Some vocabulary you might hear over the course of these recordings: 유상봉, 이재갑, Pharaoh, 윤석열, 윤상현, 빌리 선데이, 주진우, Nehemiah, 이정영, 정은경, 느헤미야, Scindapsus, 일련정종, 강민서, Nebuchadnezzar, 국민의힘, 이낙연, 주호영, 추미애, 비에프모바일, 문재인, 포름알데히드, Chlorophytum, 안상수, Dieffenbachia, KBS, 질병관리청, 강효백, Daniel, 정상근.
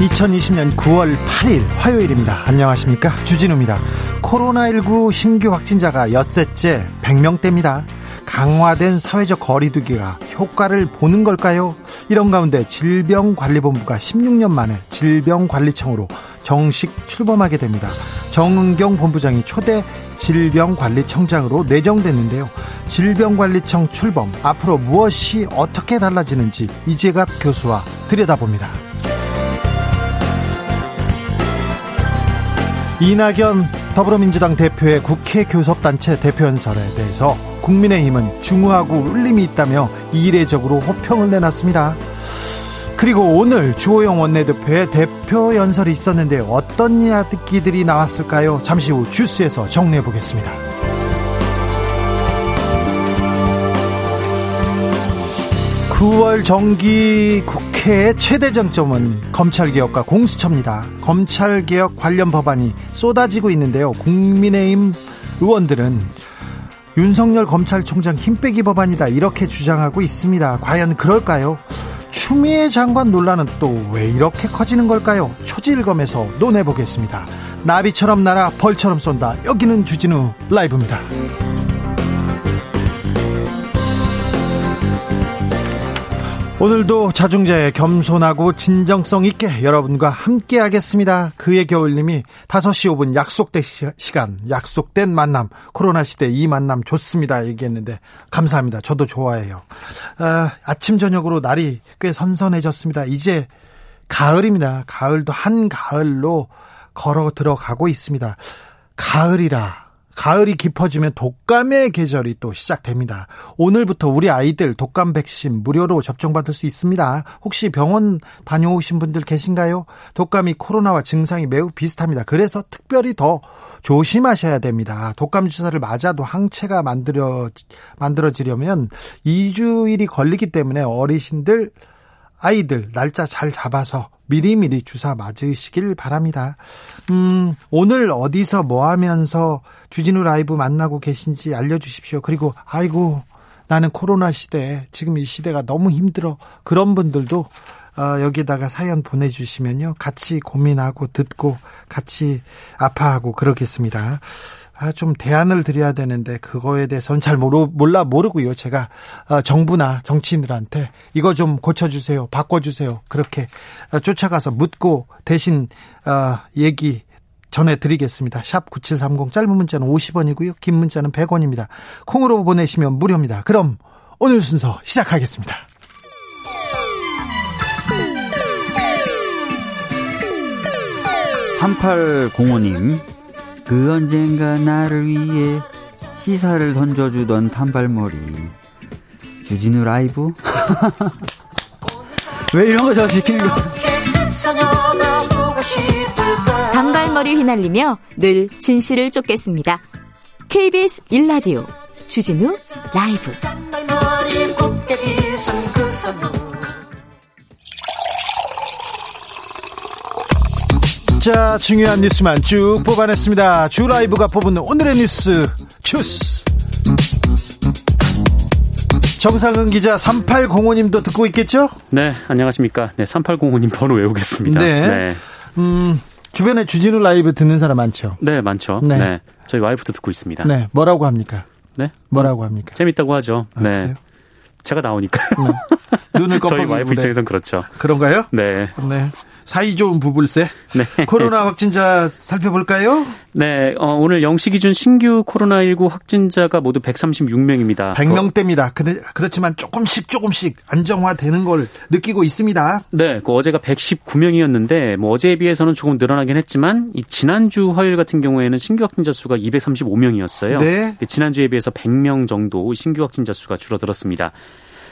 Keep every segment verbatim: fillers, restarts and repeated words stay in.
이천이십년 구월 팔일 화요일입니다. 안녕하십니까, 주진우입니다. 코로나십구 신규 확진자가 엿새째 백 명대입니다. 강화된 사회적 거리두기가 효과를 보는 걸까요? 이런 가운데 질병관리본부가 십육 년 만에 질병관리청으로 정식 출범하게 됩니다. 정은경 본부장이 초대 질병관리청장으로 내정됐는데요. 질병관리청 출범, 앞으로 무엇이 어떻게 달라지는지 이재갑 교수와 들여다봅니다. 이낙연 더불어민주당 대표의 국회 교섭단체 대표연설에 대해서 국민의힘은 중후하고 울림이 있다며 이례적으로 호평을 내놨습니다. 그리고 오늘 주호영 원내대표의 대표연설이 있었는데 어떤 이야기들이 나왔을까요? 잠시 후 주스에서 정리해보겠습니다. 구월 정기 국회의 최대 쟁점은 검찰개혁과 공수처입니다. 검찰개혁 관련 법안이 쏟아지고 있는데요. 국민의힘 의원들은 윤석열 검찰총장 힘빼기 법안이다, 이렇게 주장하고 있습니다. 과연 그럴까요? 추미애 장관 논란은 또 왜 이렇게 커지는 걸까요? 초지일검에서 논해보겠습니다. 나비처럼 날아 벌처럼 쏜다. 여기는 주진우 라이브입니다. 오늘도 자중자애, 겸손하고 진정성 있게 여러분과 함께 하겠습니다. 그의 겨울님이 다섯 시 오 분 약속된 시간, 약속된 만남, 코로나 시대 이 만남 좋습니다 얘기했는데 감사합니다. 저도 좋아해요. 아, 아침 저녁으로 날이 꽤 선선해졌습니다. 이제 가을입니다. 가을도 한 가을로 걸어 들어가고 있습니다. 가을이라, 가을이 깊어지면 독감의 계절이 또 시작됩니다. 오늘부터 우리 아이들 독감 백신 무료로 접종받을 수 있습니다. 혹시 병원 다녀오신 분들 계신가요? 독감이 코로나와 증상이 매우 비슷합니다. 그래서 특별히 더 조심하셔야 됩니다. 독감 주사를 맞아도 항체가 만들어, 만들어지려면 이 주일이 걸리기 때문에 어르신들, 아이들 날짜 잘 잡아서 미리미리 주사 맞으시길 바랍니다. 음, 오늘 어디서 뭐 하면서 주진우 라이브 만나고 계신지 알려주십시오. 그리고 아이고 나는 코로나 시대에 지금 이 시대가 너무 힘들어, 그런 분들도 어, 여기다가 사연 보내주시면요, 같이 고민하고 듣고 같이 아파하고 그러겠습니다. 아, 좀 대안을 드려야 되는데 그거에 대해서는 잘 모르, 몰라 모르고요. 제가 정부나 정치인들한테 이거 좀 고쳐주세요, 바꿔주세요, 그렇게 쫓아가서 묻고 대신 얘기 전해드리겠습니다. 샵 구칠삼공, 짧은 문자는 오십 원이고요 긴 문자는 백 원입니다. 콩으로 보내시면 무료입니다. 그럼 오늘 순서 시작하겠습니다. 삼팔공오 님, 그 언젠가 나를 위해 시사를 던져주던 단발머리 주진우 라이브? 왜 이런 거 저 시키는 거? 단발머리 휘날리며 늘 진실을 쫓겠습니다. 케이비에스 일 라디오 주진우 라이브. 자, 중요한 뉴스만 쭉 뽑아냈습니다. 주 라이브가 뽑은 오늘의 뉴스 주스. 정상은 기자, 삼팔공오 님도 듣고 있겠죠? 네, 안녕하십니까. 네, 삼팔공오 님 바로 외우겠습니다. 네. 네. 음, 주변에 주진우 라이브 듣는 사람 많죠? 네, 많죠. 네. 네. 저희 와이프도 듣고 있습니다. 네. 뭐라고 합니까? 네. 뭐라고 합니까? 재밌다고 하죠. 아, 네. 그래요? 제가 나오니까. 네. 눈을 깜빡이고. 저희 와이프 입장에선 그렇죠. 그런가요? 네. 네. 사이 좋은 부불세. 네. 코로나 확진자 살펴볼까요? 네. 어, 오늘 영 시 기준 신규 코로나십구 확진자가 모두 백삼십육 명입니다. 백 명대입니다. 그, 그렇지만 조금씩 조금씩 안정화되는 걸 느끼고 있습니다. 네. 그 어제가 백십구 명이었는데 뭐 어제에 비해서는 조금 늘어나긴 했지만 이 지난주 화요일 같은 경우에는 신규 확진자 수가 이백삼십오 명이었어요. 네. 지난주에 비해서 백 명 정도 신규 확진자 수가 줄어들었습니다.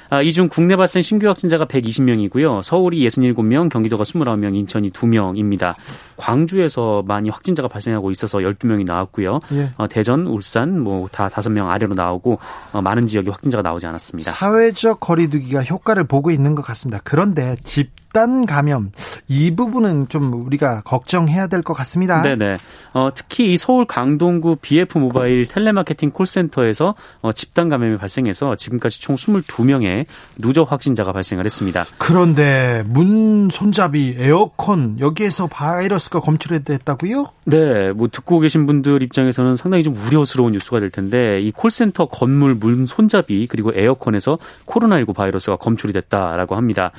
아, 이 중 국내 발생 신규 확진자가 백이십 명이고요. 서울이 육십칠 명, 경기도가 이십구 명, 인천이 이 명입니다. 광주에서 많이 확진자가 발생하고 있어서 십이 명이 나왔고요. 예. 어, 대전, 울산 뭐 다 다섯 명 아래로 나오고 어, 많은 지역에 확진자가 나오지 않았습니다. 사회적 거리 두기가 효과를 보고 있는 것 같습니다. 그런데 집 집단 감염 이 부분은 좀 우리가 걱정해야 될 것 같습니다. 네네. 어, 특히 이 서울 강동구 비에프모바일 텔레마케팅 콜센터에서 어, 집단 감염이 발생해서 지금까지 총 이십이 명의 누적 확진자가 발생을 했습니다. 그런데 문 손잡이, 에어컨 여기에서 바이러스가 검출됐다고요? 네. 뭐 듣고 계신 분들 입장에서는 상당히 좀 우려스러운 뉴스가 될 텐데 이 콜센터 건물 문 손잡이 그리고 에어컨에서 코로나십구 바이러스가 검출이 됐다라고 합니다.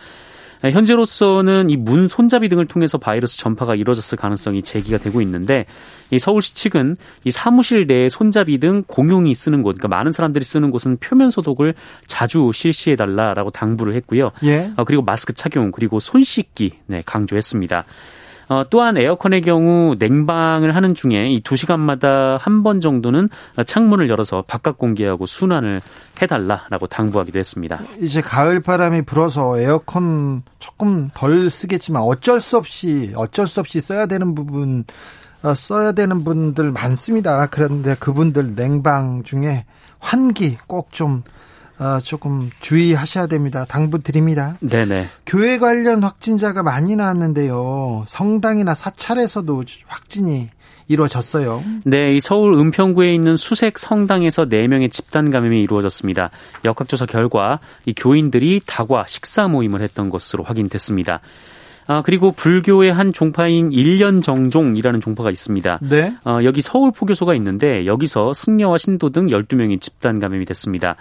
현재로서는 이 문 손잡이 등을 통해서 바이러스 전파가 이루어졌을 가능성이 제기가 되고 있는데 이 서울시 측은 이 사무실 내 손잡이 등 공용이 쓰는 곳, 그러니까 많은 사람들이 쓰는 곳은 표면 소독을 자주 실시해달라라고 당부를 했고요. 예. 어, 그리고 마스크 착용 그리고 손 씻기 네, 강조했습니다. 어, 또한 에어컨의 경우 냉방을 하는 중에 이 두 시간마다 한 번 정도는 창문을 열어서 바깥 공기하고 순환을 해달라라고 당부하기도 했습니다. 이제 가을 바람이 불어서 에어컨 조금 덜 쓰겠지만 어쩔 수 없이 어쩔 수 없이 써야 되는 부분 써야 되는 분들 많습니다. 그런데 그분들 냉방 중에 환기 꼭 좀 어, 조금 주의하셔야 됩니다. 당부드립니다. 네네. 교회 관련 확진자가 많이 나왔는데요. 성당이나 사찰에서도 확진이 이루어졌어요. 네, 이 서울 은평구에 있는 수색 성당에서 네 명의 집단 감염이 이루어졌습니다. 역학조사 결과 이 교인들이 다과 식사 모임을 했던 것으로 확인됐습니다. 아, 그리고 불교의 한 종파인 일련정종이라는 종파가 있습니다. 네. 어, 여기 서울 포교소가 있는데 여기서 승려와 신도 등 열두 명이 집단 감염이 됐습니다.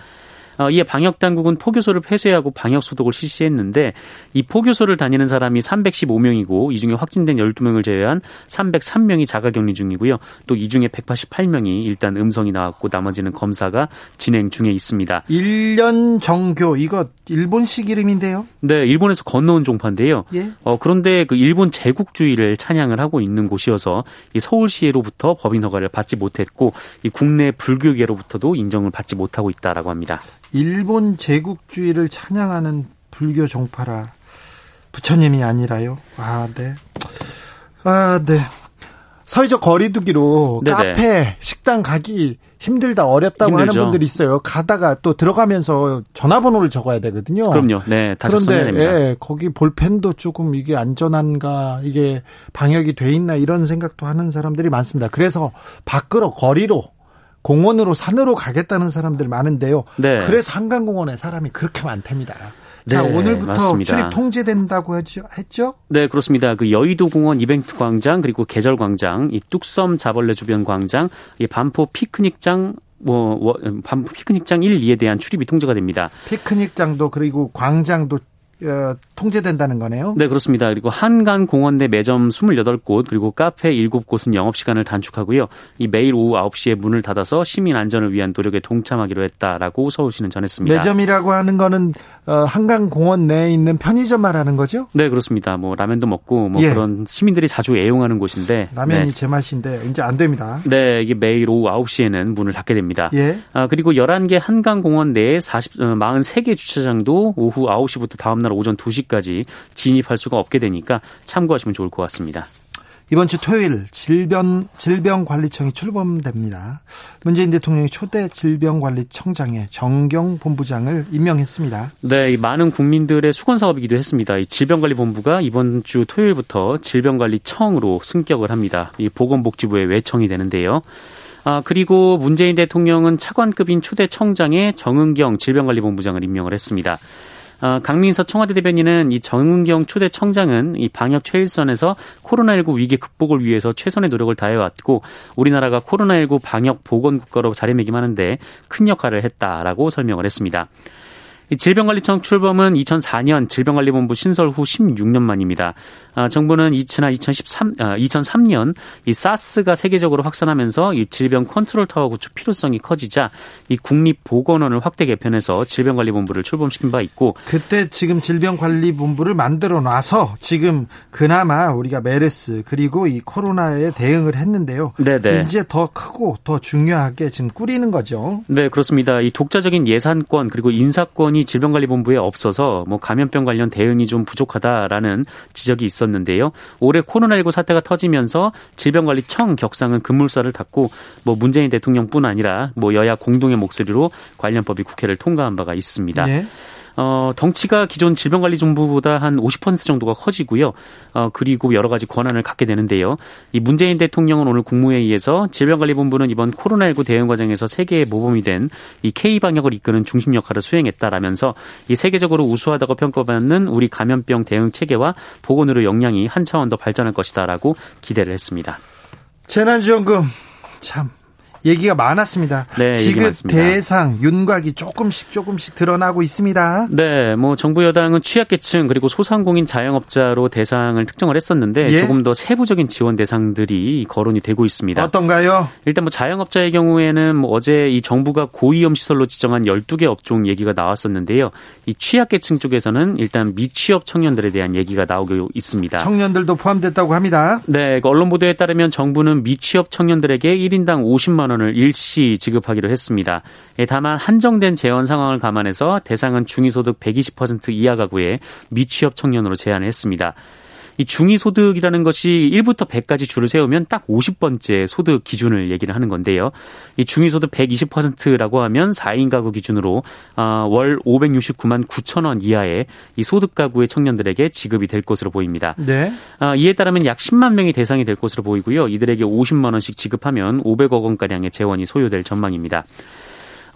이에 방역당국은 포교소를 폐쇄하고 방역소독을 실시했는데 이 포교소를 다니는 사람이 삼백십오 명이고 이 중에 확진된 열두 명을 제외한 삼백삼 명이 자가격리 중이고요. 또 이 중에 백팔십팔 명이 일단 음성이 나왔고 나머지는 검사가 진행 중에 있습니다. 일련 정교 이거 일본식 이름인데요? 네. 일본에서 건너온 종파인데요. 예? 어, 그런데 그 일본 제국주의를 찬양을 하고 있는 곳이어서 이 서울시로부터 법인 허가를 받지 못했고 이 국내 불교계로부터도 인정을 받지 못하고 있다라고 합니다. 일본 제국주의를 찬양하는 불교 종파라 부처님이 아니라요. 아, 네. 아, 네. 사회적 거리두기로 네네. 카페, 식당 가기 힘들다, 어렵다고 힘들죠. 하는 분들이 있어요. 가다가 또 들어가면서 전화번호를 적어야 되거든요. 그럼요. 네, 다 적어야 됩니다. 그런데 예, 거기 볼펜도 조금 이게 안전한가, 이게 방역이 돼 있나 이런 생각도 하는 사람들이 많습니다. 그래서 밖으로 거리로. 공원으로 산으로 가겠다는 사람들 많은데요. 네. 그래서 한강공원에 사람이 그렇게 많답니다. 자, 네, 오늘부터 맞습니다. 출입 통제된다고 했죠? 했죠? 네, 그렇습니다. 그 여의도 공원 이벤트 광장, 그리고 계절 광장, 이 뚝섬 자벌레 주변 광장, 이 반포 피크닉장, 뭐, 반포 피크닉장 일, 이에 대한 출입이 통제가 됩니다. 피크닉장도 그리고 광장도 어, 통제된다는 거네요. 네, 그렇습니다. 그리고 한강공원 내 매점 이십팔 곳 그리고 카페 일곱 곳은 영업시간을 단축하고요. 이 매일 오후 아홉 시에 문을 닫아서 시민 안전을 위한 노력에 동참하기로 했다라고 서울시는 전했습니다. 매점이라고 하는 거는 어, 한강공원 내에 있는 편의점 말하는 거죠? 네, 그렇습니다. 뭐 라면도 먹고 뭐 예. 그런 시민들이 자주 애용하는 곳인데 라면이 네. 제맛인데 이제 안 됩니다. 네, 이게 매일 오후 아홉 시에는 문을 닫게 됩니다. 예. 아, 그리고 열한 개 한강공원 내에 사십, 마흔세 개 주차장도 오후 아홉 시부터 다음 날 오전 두 시까지 진입할 수가 없게 되니까 참고하시면 좋을 것 같습니다. 이번 주 토요일 질병, 질병관리청이 출범됩니다. 문재인 대통령이 초대 질병관리청장에 정경 본부장을 임명했습니다. 네, 많은 국민들의 수건 사업이기도 했습니다. 이 질병관리본부가 이번 주 토요일부터 질병관리청으로 승격을 합니다. 이 보건복지부의 외청이 되는데요. 아, 그리고 문재인 대통령은 차관급인 초대 청장에 정은경 질병관리본부장을 임명을 했습니다. 어, 강민서 청와대 대변인은 이 정은경 초대 청장은 이 방역 최일선에서 코로나십구 위기 극복을 위해서 최선의 노력을 다해왔고 우리나라가 코로나십구 방역 보건 국가로 자리매김하는데 큰 역할을 했다라고 설명을 했습니다. 질병관리청 출범은 이천사 년 질병관리본부 신설 후 십육 년 만입니다. 아, 정부는 이천삼 년 이 사스가 세계적으로 확산하면서 이 질병 컨트롤타워 구축 필요성이 커지자 이 국립보건원을 확대 개편해서 질병관리본부를 출범시킨 바 있고, 그때 지금 질병관리본부를 만들어 놔서 지금 그나마 우리가 메르스 그리고 이 코로나에 대응을 했는데요. 네네. 이제 더 크고 더 중요하게 지금 꾸리는 거죠. 네, 그렇습니다. 이 독자적인 예산권 그리고 인사권이 질병관리본부에 없어서 뭐 감염병 관련 대응이 좀 부족하다라는 지적이 있었습니다. 는데요. 올해 코로나십구 사태가 터지면서 질병관리청 격상은 급물살을 탔고, 뭐 문재인 대통령뿐 아니라 뭐 여야 공동의 목소리로 관련법이 국회를 통과한 바가 있습니다. 네. 어, 덩치가 기존 질병관리본부보다 한 오십 퍼센트 정도가 커지고요. 어, 그리고 여러 가지 권한을 갖게 되는데요. 이 문재인 대통령은 오늘 국무회의에서 질병관리본부는 이번 코로나십구 대응 과정에서 세계의 모범이 된 이 K방역을 이끄는 중심 역할을 수행했다라면서 이 세계적으로 우수하다고 평가받는 우리 감염병 대응 체계와 보건의료 역량이 한 차원 더 발전할 것이다라고 기대를 했습니다. 재난지원금 참 얘기가 많았습니다. 네, 지급 많습니다. 대상, 윤곽이 조금씩 조금씩 드러나고 있습니다. 네, 뭐 정부 여당은 취약계층 그리고 소상공인 자영업자로 대상을 특정을 했었는데, 예? 조금 더 세부적인 지원 대상들이 거론이 되고 있습니다. 어떤가요? 일단 뭐 자영업자의 경우에는 뭐 어제 이 정부가 고위험 시설로 지정한 열두 개 업종 얘기가 나왔었는데요. 이 취약계층 쪽에서는 일단 미취업 청년들에 대한 얘기가 나오고 있습니다. 청년들도 포함됐다고 합니다. 네, 언론 보도에 따르면 정부는 미취업 청년들에게 일 인당 오십만 원 을 일시 지급하기로 했습니다. 다만 한정된 재원 상황을 감안해서 대상은 중위소득 백이십 퍼센트 이하 가구의 미취업 청년으로 제한을 했습니다. 이 중위소득이라는 것이 일부터 백까지 줄을 세우면 딱 오십 번째 소득 기준을 얘기를 하는 건데요. 이 중위소득 백이십 퍼센트라고 하면 사 인 가구 기준으로 월 오백육십구만 구천 원 이하의 이 소득 가구의 청년들에게 지급이 될 것으로 보입니다. 네. 이에 따르면 약 십만 명이 대상이 될 것으로 보이고요. 이들에게 오십만 원씩 지급하면 오백억 원가량의 재원이 소요될 전망입니다.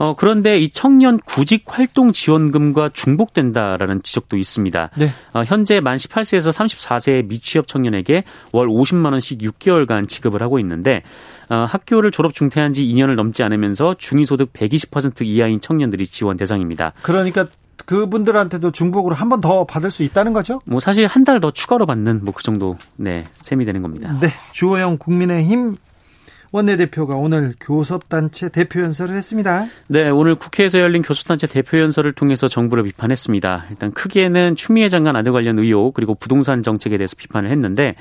어, 그런데 이 청년 구직 활동 지원금과 중복된다라는 지적도 있습니다. 네. 어, 현재 만 십팔 세에서 삼십사 세의 미취업 청년에게 월 오십만 원씩 육 개월간 지급을 하고 있는데, 어, 학교를 졸업 중퇴한 지 이 년을 넘지 않으면서 중위소득 백이십 퍼센트 이하인 청년들이 지원 대상입니다. 그러니까 그분들한테도 중복으로 한 번 더 받을 수 있다는 거죠? 뭐 사실 한 달 더 추가로 받는 뭐 그 정도, 네, 셈이 되는 겁니다. 네. 주호영 국민의힘 원내대표가 오늘 교섭단체 대표연설을 했습니다. 네, 오늘 국회에서 열린 교섭단체 대표연설을 통해서 정부를 비판했습니다. 일단 크게는 추미애 장관 아들 관련 의혹 그리고 부동산 정책에 대해서 비판을 했는데,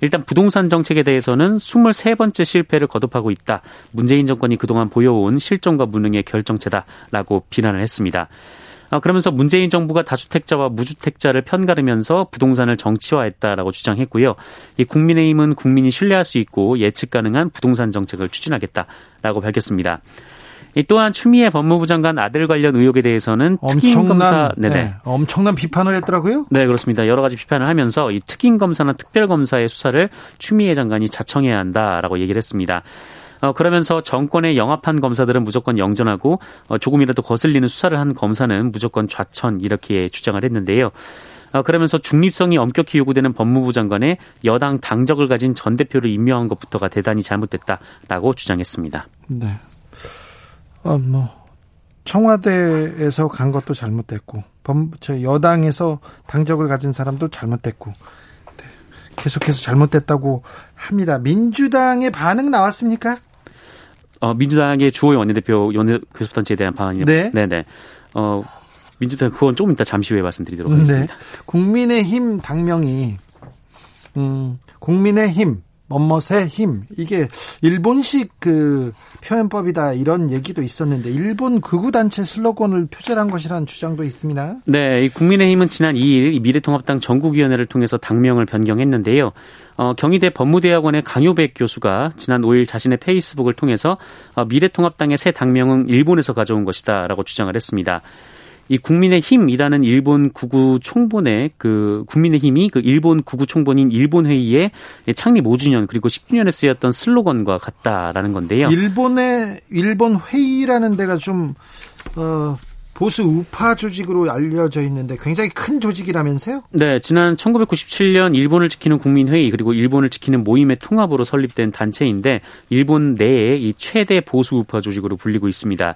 일단 부동산 정책에 대해서는 이십삼 번째 실패를 거듭하고 있다. 문재인 정권이 그동안 보여온 실정과 무능의 결정체다라고 비난을 했습니다. 그러면서 문재인 정부가 다주택자와 무주택자를 편가르면서 부동산을 정치화했다라고 주장했고요. 이 국민의힘은 국민이 신뢰할 수 있고 예측 가능한 부동산 정책을 추진하겠다라고 밝혔습니다. 이 또한 추미애 법무부 장관 아들 관련 의혹에 대해서는 특임검사, 네네, 네, 엄청난 비판을 했더라고요. 네, 그렇습니다. 여러 가지 비판을 하면서 이 특임검사나 특별검사의 수사를 추미애 장관이 자청해야 한다라고 얘기를 했습니다. 어, 그러면서 정권에 영합한 검사들은 무조건 영전하고, 어, 조금이라도 거슬리는 수사를 한 검사는 무조건 좌천, 이렇게 주장을 했는데요. 어, 그러면서 중립성이 엄격히 요구되는 법무부 장관에 여당 당적을 가진 전 대표를 임명한 것부터가 대단히 잘못됐다라고 주장했습니다. 네. 어, 뭐, 청와대에서 간 것도 잘못됐고, 법, 저 여당에서 당적을 가진 사람도 잘못됐고, 네, 계속해서 잘못됐다고 합니다. 민주당의 반응 나왔습니까? 어, 민주당의 주호영 원내대표 교섭단체에 대한 반응이요? 네. 네네. 어, 민주당 그건 조금 이따 잠시 후에 말씀드리도록 하겠습니다. 네. 국민의힘 당명이, 음, 국민의힘, 멋멋의 힘, 이게 일본식 그 표현법이다, 이런 얘기도 있었는데 일본 극우단체 슬로건을 표절한 것이라는 주장도 있습니다. 네, 국민의힘은 지난 이 일 미래통합당 전국위원회를 통해서 당명을 변경했는데요. 어, 경희대 법무대학원의 강효백 교수가 지난 오 일 자신의 페이스북을 통해서 어, 미래통합당의 새 당명은 일본에서 가져온 것이다 라고 주장을 했습니다. 이 국민의힘이라는 일본 구구 총본의 그 국민의힘이 그 일본 구구 총본인 일본 회의의 창립 오 주년 그리고 십 주년에 쓰였던 슬로건과 같다라는 건데요. 일본의 일본 회의라는 데가 좀 어 보수 우파 조직으로 알려져 있는데 굉장히 큰 조직이라면서요? 네, 지난 천구백구십칠 년 일본을 지키는 국민회의 그리고 일본을 지키는 모임의 통합으로 설립된 단체인데 일본 내에 이 최대 보수 우파 조직으로 불리고 있습니다.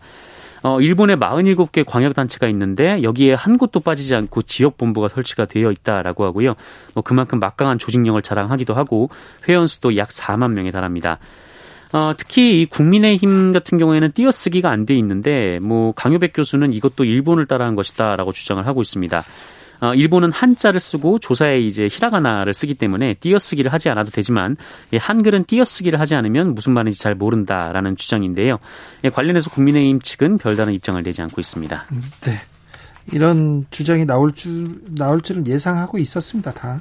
어, 일본에 사십칠 개 광역단체가 있는데 여기에 한 곳도 빠지지 않고 지역본부가 설치가 되어 있다라고 하고요. 뭐 그만큼 막강한 조직력을 자랑하기도 하고 회원수도 약 사만 명에 달합니다. 어, 특히 이 국민의힘 같은 경우에는 띄어쓰기가 안 돼 있는데 뭐 강효백 교수는 이것도 일본을 따라한 것이다라고 주장을 하고 있습니다. 어, 일본은 한자를 쓰고 조사에 이제 히라가나를 쓰기 때문에 띄어쓰기를 하지 않아도 되지만 예, 한글은 띄어쓰기를 하지 않으면 무슨 말인지 잘 모른다라는 주장인데요. 예, 관련해서 국민의힘 측은 별다른 입장을 내지 않고 있습니다. 네, 이런 주장이 나올 줄 나올 줄은 예상하고 있었습니다. 다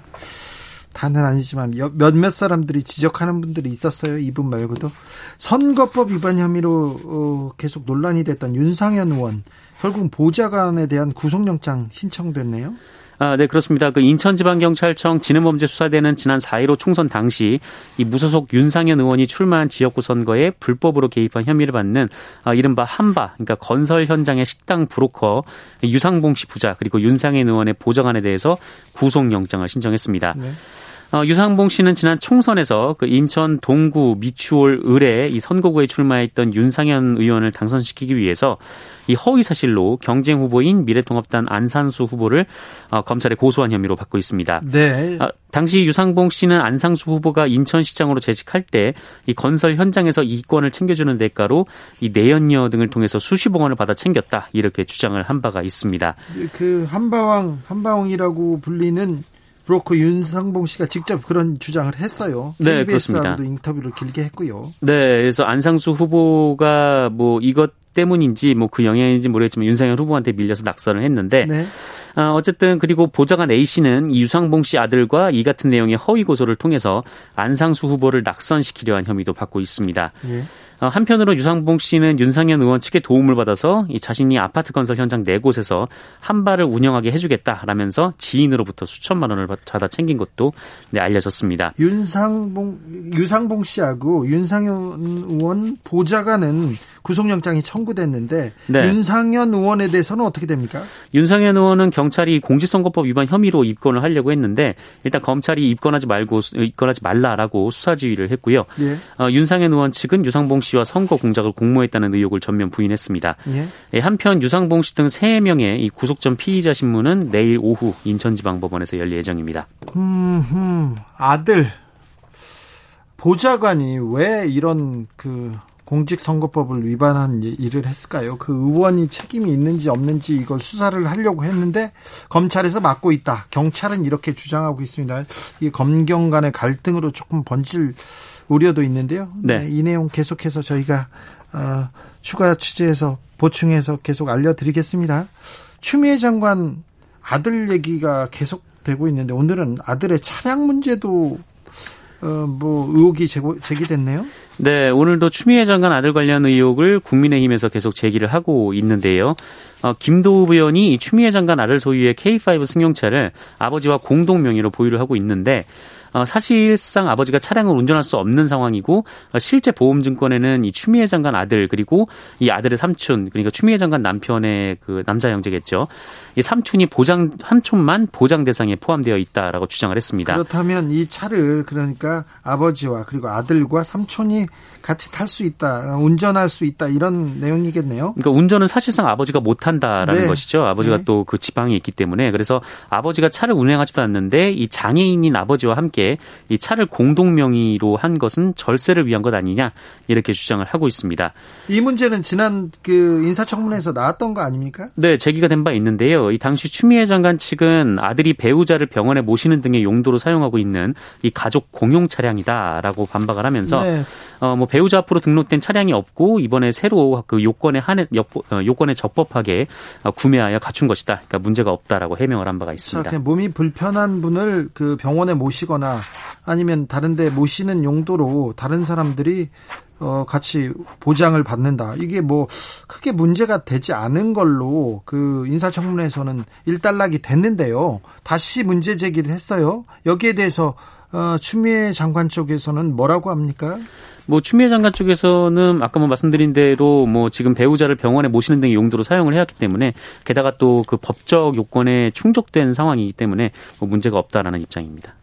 다는 아니지만 몇몇 사람들이 지적하는 분들이 있었어요. 이분 말고도 선거법 위반 혐의로 어, 계속 논란이 됐던 윤상현 의원. 결국 보좌관에 대한 구속영장 신청됐네요. 아, 네, 그렇습니다. 그 인천지방경찰청 지능범죄수사대는 지난 사 일오 총선 당시 이 무소속 윤상현 의원이 출마한 지역구 선거에 불법으로 개입한 혐의를 받는 아, 이른바 한바, 그러니까 건설 현장의 식당 브로커 유상봉 씨 부자 그리고 윤상현 의원의 보좌관에 대해서 구속영장을 신청했습니다. 네. 어, 유상봉 씨는 지난 총선에서 그 인천 동구 미추홀 을에 이 선거구에 출마했던 윤상현 의원을 당선시키기 위해서 이 허위 사실로 경쟁 후보인 미래통합당 안상수 후보를 어, 검찰에 고소한 혐의로 받고 있습니다. 네. 어, 당시 유상봉 씨는 안상수 후보가 인천시장으로 재직할 때 이 건설 현장에서 이권을 챙겨주는 대가로 이 내연녀 등을 통해서 수십억 원을 받아 챙겼다 이렇게 주장을 한 바가 있습니다. 그 한바왕 한바왕이라고 불리는 브로커 윤상봉 씨가 직접 그런 주장을 했어요. 네, 케이비에스하고도 인터뷰를 길게 했고요. 네, 그래서 안상수 후보가 뭐 이것 때문인지 뭐 그 영향인지 모르겠지만 윤상현 후보한테 밀려서 낙선을 했는데 네. 어, 어쨌든 그리고 보좌관 A 씨는 유상봉 씨 아들과 이 같은 내용의 허위 고소를 통해서 안상수 후보를 낙선시키려 한 혐의도 받고 있습니다. 네. 한편으로 유상봉 씨는 윤상현 의원 측의 도움을 받아서 이 자신이 아파트 건설 현장 네 곳에서 한바를 운영하게 해주겠다라면서 지인으로부터 수천만 원을 받아 챙긴 것도 네, 알려졌습니다. 윤상봉, 유상봉 씨하고 윤상현 의원 보좌관은 구속영장이 청구됐는데 네. 윤상현 의원에 대해서는 어떻게 됩니까? 윤상현 의원은 경찰이 공직선거법 위반 혐의로 입건을 하려고 했는데 일단 검찰이 입건하지 말고 입건하지 말라라고 수사지휘를 했고요. 예. 어, 윤상현 의원 측은 유상봉 씨와 선거 공작을 공모했다는 의혹을 전면 부인했습니다. 예. 예, 한편 유상봉 씨 등 세 명의 이 구속 전 피의자 신문은 내일 오후 인천지방법원에서 열릴 예정입니다. 음, 음, 아들 보좌관이 왜 이런 그 공직선거법을 위반한 일을 했을까요? 그 의원이 책임이 있는지 없는지 이걸 수사를 하려고 했는데 검찰에서 막고 있다. 경찰은 이렇게 주장하고 있습니다. 이 검경 간의 갈등으로 조금 번질 우려도 있는데요. 네. 네, 이 내용 계속해서 저희가 어, 추가 취재해서 보충해서 계속 알려드리겠습니다. 추미애 장관 아들 얘기가 계속되고 있는데 오늘은 아들의 차량 문제도 어, 뭐 의혹이 제고, 제기됐네요. 네, 오늘도 추미애 장관 아들 관련 의혹을 국민의힘에서 계속 제기를 하고 있는데요. 어, 김도우 의원이 추미애 장관 아들 소유의 케이 오 승용차를 아버지와 공동 명의로 보유를 하고 있는데 어, 사실상 아버지가 차량을 운전할 수 없는 상황이고 어, 실제 보험증권에는 이 추미애 장관 아들 그리고 이 아들의 삼촌 그러니까 추미애 장관 남편의 그 남자 형제겠죠. 이 삼촌이 보장 삼촌만 보장 대상에 포함되어 있다라고 주장을 했습니다. 그렇다면 이 차를 그러니까 아버지와 그리고 아들과 삼촌이 같이 탈 수 있다, 운전할 수 있다 이런 내용이겠네요. 그러니까 운전은 사실상 아버지가 못한다라는 네. 것이죠. 아버지가 네. 또 그 지방에 있기 때문에 그래서 아버지가 차를 운행하지도 않는데 이 장애인인 아버지와 함께 이 차를 공동 명의로 한 것은 절세를 위한 것 아니냐 이렇게 주장을 하고 있습니다. 이 문제는 지난 그 인사청문회에서 나왔던 거 아닙니까? 네, 제기가 된 바 있는데요. 이 당시 추미애 장관 측은 아들이 배우자를 병원에 모시는 등의 용도로 사용하고 있는 이 가족 공용 차량이다라고 반박을 하면서 네. 어, 뭐 배우자 앞으로 등록된 차량이 없고 이번에 새로 그 요건에 한해 요건에 적법하게 구매하여 갖춘 것이다. 그러니까 문제가 없다라고 해명을 한 바가 있습니다. 자, 몸이 불편한 분을 그 병원에 모시거나 아니면 다른 데 모시는 용도로 다른 사람들이 어 같이 보장을 받는다. 이게 뭐 크게 문제가 되지 않은 걸로 그 인사청문회에서는 일단락이 됐는데요. 다시 문제 제기를 했어요. 여기에 대해서 어, 추미애 장관 쪽에서는 뭐라고 합니까? 뭐 추미애 장관 쪽에서는 아까 뭐 말씀드린 대로 뭐 지금 배우자를 병원에 모시는 등의 용도로 사용을 해왔기 때문에 게다가 또 그 법적 요건에 충족된 상황이기 때문에 뭐 문제가 없다라는 입장입니다.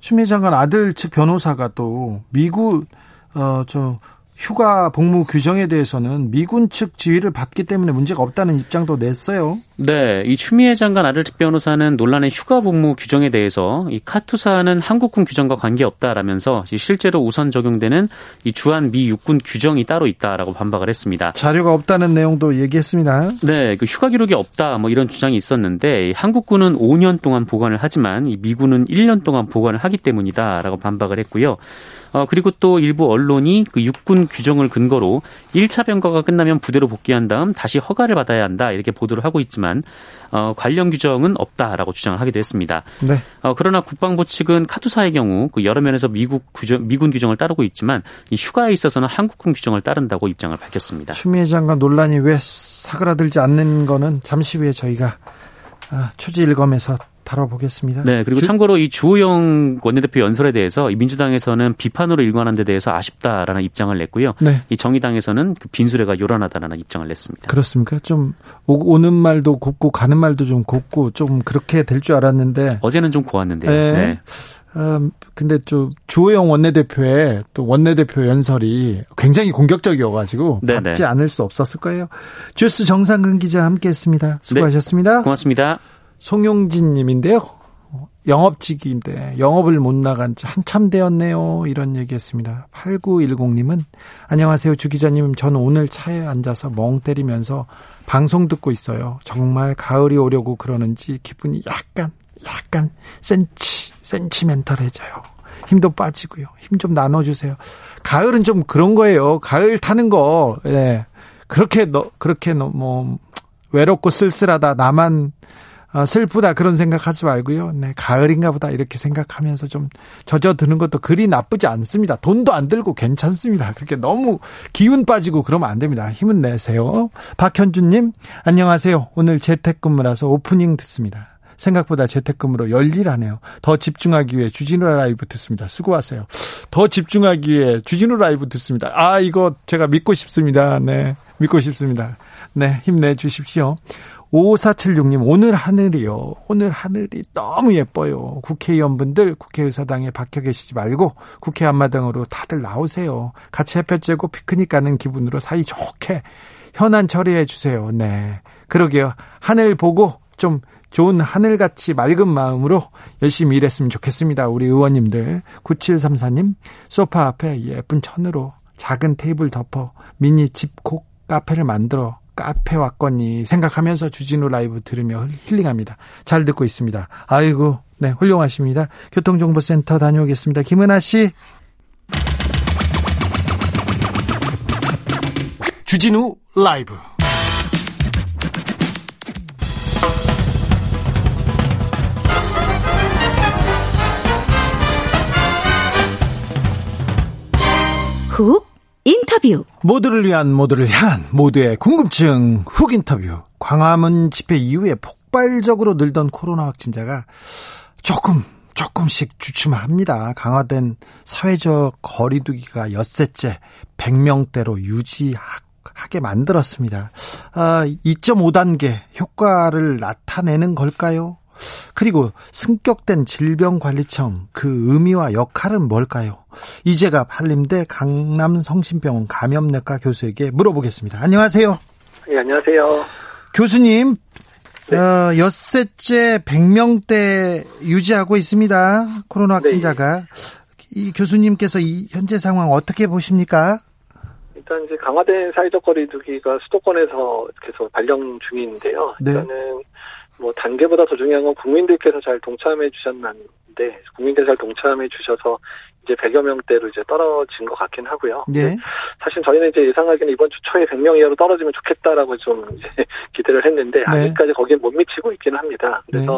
추미애 장관 아들 측 변호사가 또 미국 어, 저 휴가 복무 규정에 대해서는 미군 측 지휘를 받기 때문에 문제가 없다는 입장도 냈어요. 네, 이 추미애 장관 아들 특별변호사는 논란의 휴가 복무 규정에 대해서 이 카투사는 한국군 규정과 관계없다라면서 실제로 우선 적용되는 이 주한 미 육군 규정이 따로 있다라고 반박을 했습니다. 자료가 없다는 내용도 얘기했습니다. 네, 그 휴가 기록이 없다 뭐 이런 주장이 있었는데 한국군은 오 년 동안 보관을 하지만 이 미군은 일 년 동안 보관을 하기 때문이다라고 반박을 했고요. 어, 그리고 또 일부 언론이 그 육군 규정을 근거로 일 차 병가가 끝나면 부대로 복귀한 다음 다시 허가를 받아야 한다 이렇게 보도를 하고 있지만 어, 관련 규정은 없다라고 주장을 하기도 했습니다. 네. 어, 그러나 국방부 측은 카투사의 경우 그 여러 면에서 미국 규정, 미군 규정을 따르고 있지만 이 휴가에 있어서는 한국군 규정을 따른다고 입장을 밝혔습니다. 추미애 장관 논란이 왜 사그라들지 않는 거는 잠시 후에 저희가 아, 초지일검에서 다뤄보겠습니다. 네, 그리고 주... 참고로 이 주호영 원내대표 연설에 대해서 민주당에서는 비판으로 일관한 데 대해서 아쉽다라는 입장을 냈고요. 네. 이 정의당에서는 그 빈수레가 요란하다라는 입장을 냈습니다. 그렇습니까? 좀 오는 말도 곱고 가는 말도 좀 곱고 좀 그렇게 될 줄 알았는데 어제는 좀 고왔는데요. 네. 네. 음, 근데 좀 주호영 원내대표의 또 원내대표 연설이 굉장히 공격적이어가지고 네네. 받지 않을 수 없었을 거예요. 주스 정상근 기자 함께했습니다. 수고하셨습니다. 네. 고맙습니다. 송용진 님인데요. 영업직인데 영업을 못 나간 지 한참 되었네요. 이런 얘기했습니다. 팔구일공 님은 안녕하세요. 주 기자님. 저는 오늘 차에 앉아서 멍 때리면서 방송 듣고 있어요. 정말 가을이 오려고 그러는지 기분이 약간 약간 센치 센치멘털해져요. 힘도 빠지고요. 힘 좀 나눠주세요. 가을은 좀 그런 거예요. 가을 타는 거. 네. 그렇게 너, 그렇게 너, 뭐 외롭고 쓸쓸하다. 나만 아, 슬프다 그런 생각하지 말고요. 네, 가을인가 보다 이렇게 생각하면서 좀 젖어드는 것도 그리 나쁘지 않습니다. 돈도 안 들고 괜찮습니다. 그렇게 너무 기운 빠지고 그러면 안 됩니다. 힘은 내세요. 박현준님 안녕하세요. 오늘 재택근무라서 오프닝 듣습니다. 생각보다 재택근무로 열일하네요. 더 집중하기 위해 주진우 라이브 듣습니다. 수고하세요. 더 집중하기 위해 주진우 라이브 듣습니다. 아 이거 제가 믿고 싶습니다. 네, 믿고 싶습니다. 네, 힘내주십시오. 오사칠육 님 오늘 하늘이요. 오늘 하늘이 너무 예뻐요. 국회의원분들 국회의사당에 박혀 계시지 말고 국회 앞마당으로 다들 나오세요. 같이 햇볕 쬐고 피크닉 가는 기분으로 사이좋게 현안 처리해 주세요. 네, 그러게요. 하늘 보고 좀 좋은 하늘같이 맑은 마음으로 열심히 일했으면 좋겠습니다. 우리 의원님들. 구칠삼사 님 소파 앞에 예쁜 천으로 작은 테이블 덮어 미니 집콕 카페를 만들어 카페 왔거니 생각하면서 주진우 라이브 들으며 힐링합니다. 잘 듣고 있습니다. 아이고, 네, 훌륭하십니다. 교통정보센터 다녀오겠습니다. 김은아 씨. 주진우 라이브. 후 인터뷰. 모두를 위한 모두를 향한 모두의 궁금증 훅 인터뷰. 광화문 집회 이후에 폭발적으로 늘던 코로나 확진자가 조금 조금씩 주춤합니다. 강화된 사회적 거리두기가 엿새째 백 명대로 유지하게 만들었습니다. 아, 이 점 오 단계 효과를 나타내는 걸까요? 그리고 승격된 질병관리청 그 의미와 역할은 뭘까요? 이재갑 한림대 강남성심병원 감염내과 교수에게 물어보겠습니다. 안녕하세요. 네, 안녕하세요. 교수님, 네. 어, 엿새째 백 명대 유지하고 있습니다. 코로나 확진자가. 네. 이 교수님께서 이 현재 상황 어떻게 보십니까? 일단 이제 강화된 사회적 거리두기가 수도권에서 계속 발령 중인데요. 일단은 네. 뭐 단계보다 더 중요한 건 국민들께서 잘 동참해 주셨는데 국민들 잘 동참해 주셔서 이제 백여 명대로 이제 떨어진 것 같긴 하고요. 네. 사실 저희는 이제 예상하기는 이번 주 초에 백 명 이하로 떨어지면 좋겠다라고 좀 이제 기대를 했는데 아직까지 네. 거기에 못 미치고 있기는 합니다. 그래서 네.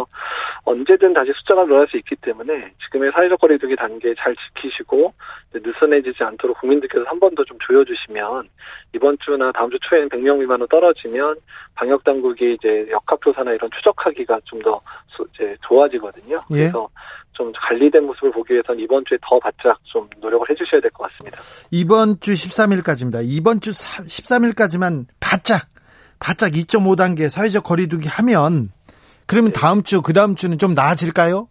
언제든 다시 숫자가 늘어날 수 있기 때문에 지금의 사회적 거리두기 단계 잘 지키시고 느슨해지지 않도록 국민들께서 한 번 더 좀 조여주시면 이번 주나 다음 주 초에는 백 명 미만으로 떨어지면 방역 당국이 이제 역학조사나 이런 추적하기가 좀 더 이제 좋아지거든요. 그래서 예. 좀 관리된 모습을 보기 위해서는 이번 주에 더 바짝 좀 노력을 해주셔야 될 것 같습니다. 이번 주 십삼 일까지입니다. 이번 주 십삼 일까지만 바짝 바짝 이 점 오 단계 사회적 거리두기 하면 그러면 네. 다음 주, 그 다음 주는 좀 나아질까요?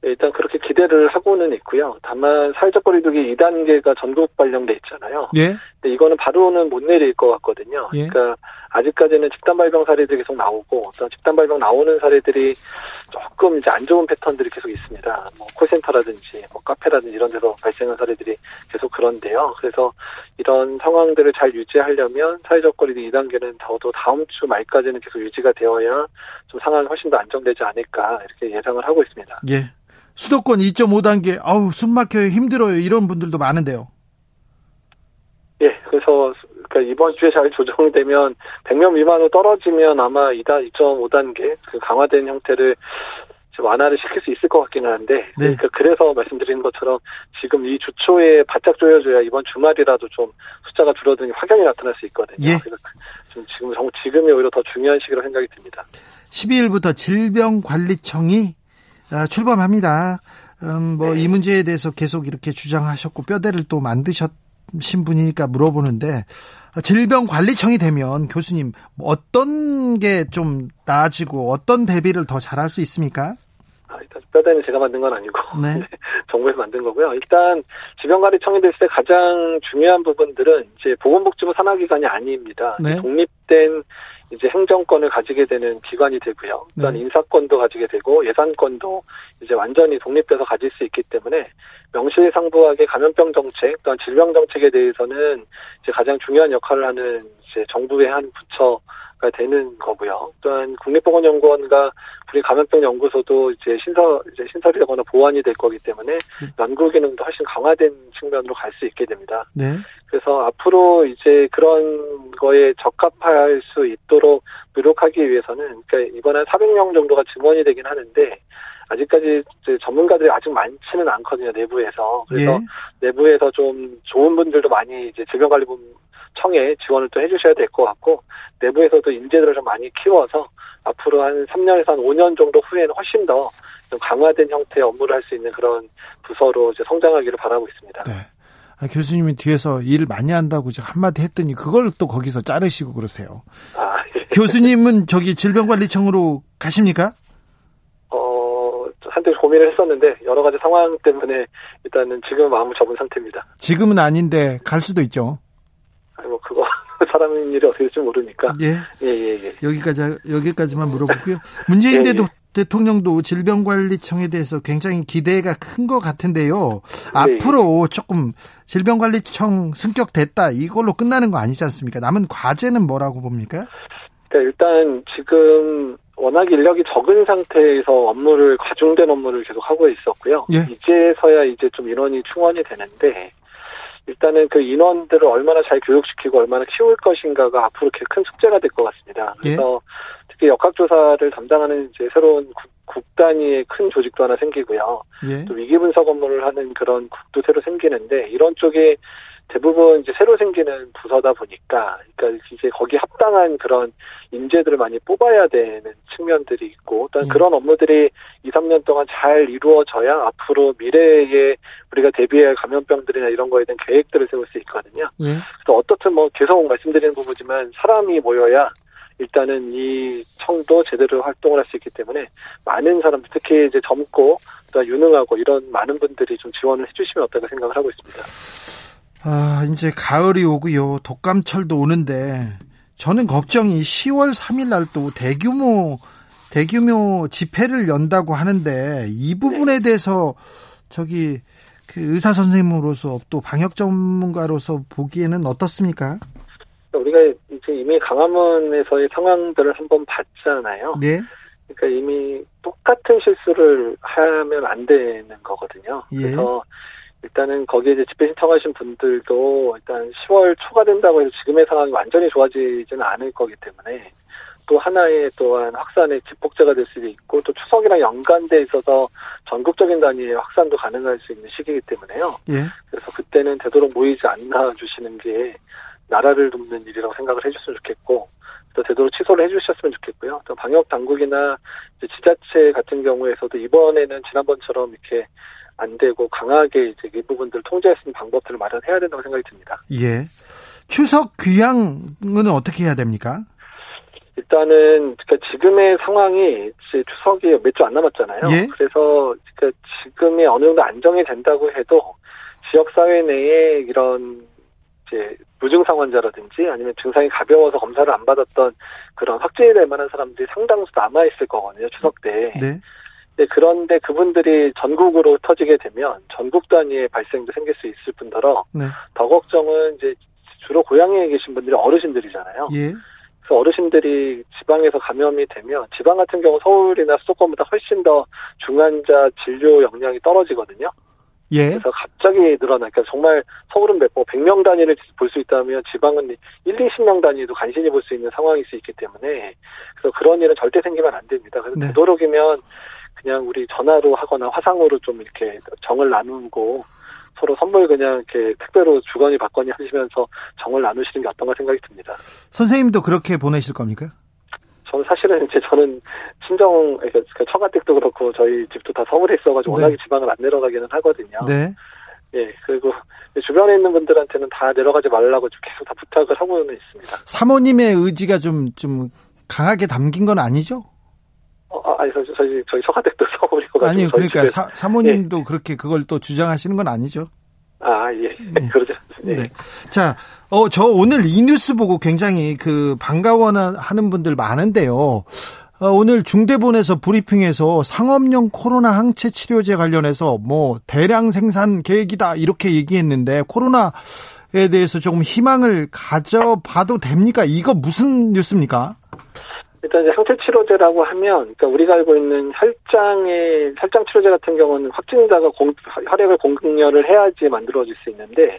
네, 일단 그렇게 기대를 하고는 있고요. 다만 사회적 거리두기 이 단계가 전국 발령돼 있잖아요. 예. 근데 이거는 바로는 못 내릴 것 같거든요. 예. 그러니까 아직까지는 집단 발병 사례들이 계속 나오고, 또 집단 발병 나오는 사례들이 조금 이제 안 좋은 패턴들이 계속 있습니다. 뭐 콜센터라든지 뭐 카페라든지 이런 데서 발생한 사례들이 계속 그런데요. 그래서 이런 상황들을 잘 유지하려면 사회적 거리두기 이 단계는 저도 다음 주 말까지는 계속 유지가 되어야 좀 상황이 훨씬 더 안정되지 않을까 이렇게 예상을 하고 있습니다. 예. 수도권 이 점 오 단계, 아우, 숨 막혀요, 힘들어요, 이런 분들도 많은데요. 예, 그래서, 그러니까 이번 주에 잘 조정되면, 백 명 미만으로 떨어지면 아마 이 점 오 단계, 그 강화된 형태를 완화를 시킬 수 있을 것 같기는 한데, 네. 그러니까 그래서 말씀드린 것처럼 지금 이 주초에 바짝 조여줘야 이번 주말이라도 좀 숫자가 줄어드는 게 확연히 나타날 수 있거든요. 예. 그래서 지금, 지금이 오히려 더 중요한 시기로 생각이 듭니다. 십이 일부터 질병관리청이 아, 출범합니다. 음, 뭐, 네. 이 문제에 대해서 계속 이렇게 주장하셨고, 뼈대를 또 만드신 분이니까 물어보는데, 질병관리청이 되면 교수님, 어떤 게 좀 나아지고, 어떤 대비를 더 잘할 수 있습니까? 아, 일단 뼈대는 제가 만든 건 아니고, 네. 정부에서 만든 거고요. 일단, 질병관리청이 됐을 때 가장 중요한 부분들은, 이제, 보건복지부 산하기관이 아닙니다. 네. 독립된, 이제 행정권을 가지게 되는 기관이 되고요. 일단 네. 인사권도 가지게 되고 예산권도 이제 완전히 독립돼서 가질 수 있기 때문에 명실상부하게 감염병 정책 또한 질병 정책에 대해서는 이제 가장 중요한 역할을 하는 이제 정부의 한 부처가 되는 거고요. 또한 국립보건연구원과 우리 감염병 연구소도 이제 신설 이제 신설이 되거나 보완이 될 거기 때문에 연구 기능도 훨씬 강화된 측면으로 갈 수 있게 됩니다. 네. 그래서 앞으로 이제 그런 거에 적합할 수 있도록 노력하기 위해서는, 그러니까 이번에 사백 명 정도가 증원이 되긴 하는데, 아직까지 이제 전문가들이 아직 많지는 않거든요, 내부에서. 그래서 예. 내부에서 좀 좋은 분들도 많이 이제 질병관리청에 지원을 또 해주셔야 될 것 같고, 내부에서도 인재들을 좀 많이 키워서 앞으로 한 삼 년에서 한 오 년 정도 후에는 훨씬 더 좀 강화된 형태의 업무를 할 수 있는 그런 부서로 이제 성장하기를 바라고 있습니다. 네. 아, 교수님이 뒤에서 일 많이 한다고 한마디 했더니 그걸 또 거기서 자르시고 그러세요. 아, 예. 교수님은 저기 질병관리청으로 가십니까? 어, 한때 고민을 했었는데 여러 가지 상황 때문에 일단은 지금 마음을 접은 상태입니다. 지금은 아닌데 갈 수도 있죠. 아니, 뭐 그거 사람 일이 어떻게 될지 모르니까. 예. 예, 예, 예. 여기까지 여기까지만 물어보고요. 문재인 예, 예. 대통령도 질병관리청에 대해서 굉장히 기대가 큰 것 같은데요. 네. 앞으로 조금 질병관리청 승격됐다 이걸로 끝나는 거 아니지 않습니까? 남은 과제는 뭐라고 봅니까? 그러니까 일단 지금 워낙 인력이 적은 상태에서 업무를 과중된 업무를 계속 하고 있었고요. 예. 이제서야 이제 좀 인원이 충원이 되는데 일단은 그 인원들을 얼마나 잘 교육시키고 얼마나 키울 것인가가 앞으로 이렇게 큰 숙제가 될 것 같습니다. 그래서 예. 특히 역학조사를 담당하는 이제 새로운 국, 국 단위의 큰 조직도 하나 생기고요. 예. 또 위기분석 업무를 하는 그런 국도 새로 생기는데 이런 쪽에 대부분 이제 새로 생기는 부서다 보니까, 그러니까 이제 거기에 합당한 그런 인재들을 많이 뽑아야 되는 측면들이 있고, 또한 예. 그런 업무들이 이, 삼 년 동안 잘 이루어져야 앞으로 미래에 우리가 대비할 감염병들이나 이런 거에 대한 계획들을 세울 수 있거든요. 예. 그래서 어떻든 뭐 계속 말씀드리는 부분이지만 사람이 모여야 일단은 이 청도 제대로 활동을 할 수 있기 때문에 많은 사람들, 특히 이제 젊고 또 유능하고 이런 많은 분들이 좀 지원을 해주시면 어떨까 생각을 하고 있습니다. 아, 이제 가을이 오고요. 독감철도 오는데 저는 걱정이 시월 삼일 날 또 대규모 대규모 집회를 연다고 하는데 이 부분에 네. 대해서 저기 그 의사 선생님으로서 또 방역 전문가로서 보기에는 어떻습니까? 우리가 이제 이미 강화문에서의 상황들을 한번 봤잖아요. 네. 그러니까 이미 똑같은 실수를 하면 안 되는 거거든요. 예. 그래서 일단은 거기에 이제 집회 신청하신 분들도 일단 시월 초가 된다고 해서 지금의 상황이 완전히 좋아지지는 않을 거기 때문에 또 하나의 또한 확산의 집복제가 될 수도 있고 또 추석이랑 연관돼 있어서 전국적인 단위의 확산도 가능할 수 있는 시기이기 때문에요. 예. 그래서 그때는 되도록 모이지 않나 주시는 게 나라를 돕는 일이라고 생각을 해줬으면 좋겠고 또 되도록 취소를 해주셨으면 좋겠고요. 또 방역 당국이나 이제 지자체 같은 경우에서도 이번에는 지난번처럼 이렇게 안 되고 강하게 이제 이 부분들을 통제할 수 있는 방법들을 마련해야 된다고 생각이 듭니다. 예. 추석 귀향은 어떻게 해야 됩니까? 일단은 지금의 상황이 추석이 몇 주 안 남았잖아요. 예? 그래서 지금이 어느 정도 안정이 된다고 해도 지역사회 내에 이런 이제 무증상 환자라든지 아니면 증상이 가벼워서 검사를 안 받았던 그런 확진될 만한 사람들이 상당수 남아있을 거거든요. 추석 때. 네. 네, 그런데 그분들이 전국으로 흩어지게 되면 전국 단위의 발생도 생길 수 있을 뿐더러 네. 더 걱정은 이제 주로 고향에 계신 분들이 어르신들이잖아요. 예. 그래서 어르신들이 지방에서 감염이 되면 지방 같은 경우 서울이나 수도권보다 훨씬 더 중환자 진료 역량이 떨어지거든요. 예. 그래서 갑자기 늘어나니까 정말 서울은 몇 번 백 명 단위를 볼 수 있다면 지방은 일, 이십 명 단위도 간신히 볼 수 있는 상황일 수 있기 때문에 그래서 그런 일은 절대 생기면 안 됩니다. 그래서 네. 되도록이면 그냥 우리 전화로 하거나 화상으로 좀 이렇게 정을 나누고 서로 선물 그냥 이렇게 택배로 주거니 받거니 하시면서 정을 나누시는 게 어떤가 생각이 듭니다. 선생님도 그렇게 보내실 겁니까? 저는 사실은 이제 저는 친정, 그러니까 처가댁도 그렇고 저희 집도 다 서울에 있어가지고 네. 워낙에 지방을 안 내려가기는 하거든요. 네. 예, 그리고 주변에 있는 분들한테는 다 내려가지 말라고 계속 다 부탁을 하고는 있습니다. 사모님의 의지가 좀, 좀 강하게 담긴 건 아니죠? 어, 아니, 저희, 저희, 저희 처가댁도 서울이고. 아니, 그러니까 사, 사모님도 예. 그렇게 그걸 또 주장하시는 건 아니죠? 아, 예. 네. 그러죠. 예. 네. 자, 어, 저 오늘 이 뉴스 보고 굉장히 그 반가워하는 분들 많은데요. 어, 오늘 중대본에서 브리핑에서 상업용 코로나 항체 치료제 관련해서 뭐 대량 생산 계획이다 이렇게 얘기했는데 코로나에 대해서 조금 희망을 가져봐도 됩니까? 이거 무슨 뉴스입니까? 일단 이제 항체 치료제라고 하면, 그러니까 우리가 알고 있는 혈장의 혈장 치료제 같은 경우는 확진자가 공, 혈액을 공급을 해야지 만들어질 수 있는데,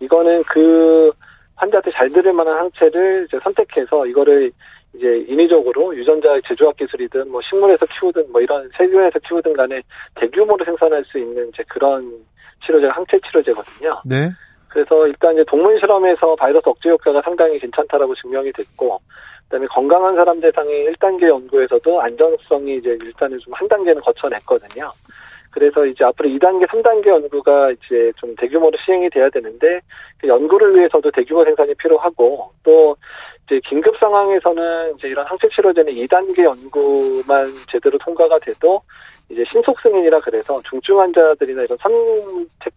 이거는 그 환자한테 잘 들을 만한 항체를 이제 선택해서 이거를 이제 인위적으로 유전자 제조학 기술이든 뭐 식물에서 키우든 뭐 이런 세균에서 키우든 간에 대규모로 생산할 수 있는 이제 그런 치료제가 항체 치료제거든요. 네. 그래서 일단 이제 동물 실험에서 바이러스 억제 효과가 상당히 괜찮다라고 증명이 됐고. 그다음에 건강한 사람 대상의 일 단계 연구에서도 안전성이 이제 일단은 좀 한 단계는 거쳐냈거든요. 그래서 이제 앞으로 이 단계, 삼 단계 연구가 이제 좀 대규모로 시행이 돼야 되는데 그 연구를 위해서도 대규모 생산이 필요하고 또 이제 긴급 상황에서는 이제 이런 항체 치료제는 이 단계 연구만 제대로 통과가 돼도 이제 신속 승인이라 그래서 중증 환자들이나 이런 선택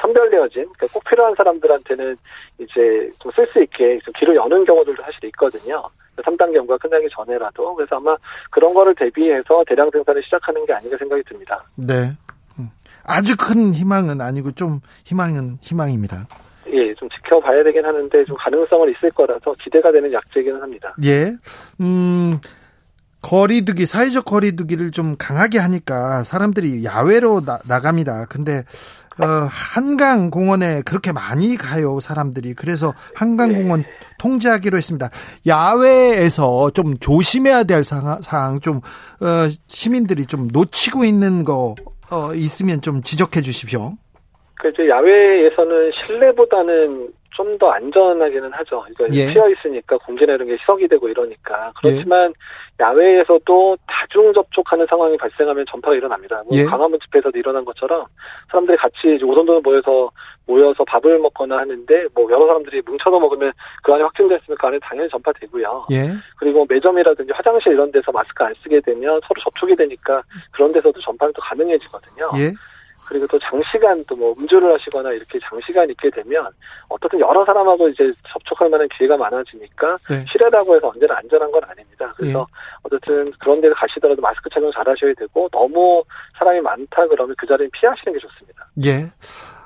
선별되어진, 그러니까 꼭 필요한 사람들한테는 이제 좀 쓸 수 있게 좀 길을 여는 경우들도 사실 있거든요. 삼 단계 연구가 끝나기 전에라도. 그래서 아마 그런 거를 대비해서 대량 생산을 시작하는 게 아닌가 생각이 듭니다. 네. 아주 큰 희망은 아니고 좀 희망은 희망입니다. 예, 좀 지켜봐야 되긴 하는데 좀 가능성은 있을 거라서 기대가 되는 약재이기는 합니다. 예. 음. 거리두기, 사회적 거리두기를 좀 강하게 하니까 사람들이 야외로 나, 나갑니다. 근데 어, 한강공원에 그렇게 많이 가요, 사람들이. 그래서 한강공원 네. 통제하기로 했습니다. 야외에서 좀 조심해야 될 사항, 좀 어, 시민들이 좀 놓치고 있는 거 어, 있으면 좀 지적해 주십시오. 그 이제 야외에서는 실내보다는 좀 더 안전하기는 하죠. 그러니까 예. 피어 있으니까 공기나 이런 게 희석이 되고 이러니까. 그렇지만 예. 야외에서도 다중 접촉하는 상황이 발생하면 전파가 일어납니다. 뭐 예. 강화문 집회에서도 일어난 것처럼 사람들이 같이 오선도로 모여서 모여서 밥을 먹거나 하는데 뭐 여러 사람들이 뭉쳐서 먹으면 그 안에 확진됐으면 그 안에 당연히 전파되고요. 예. 그리고 매점이라든지 화장실 이런 데서 마스크 안 쓰게 되면 서로 접촉이 되니까 그런 데서도 전파는 또 가능해지거든요. 예. 그리고 또 장시간 또 뭐 음주를 하시거나 이렇게 장시간 있게 되면 어떻든 여러 사람하고 이제 접촉할 만한 기회가 많아지니까 네. 실외라고 해서 언제나 안전한 건 아닙니다. 그래서 네. 어쨌든 그런 데를 가시더라도 마스크 착용 잘 하셔야 되고 너무 사람이 많다 그러면 그 자리는 피하시는 게 좋습니다. 예.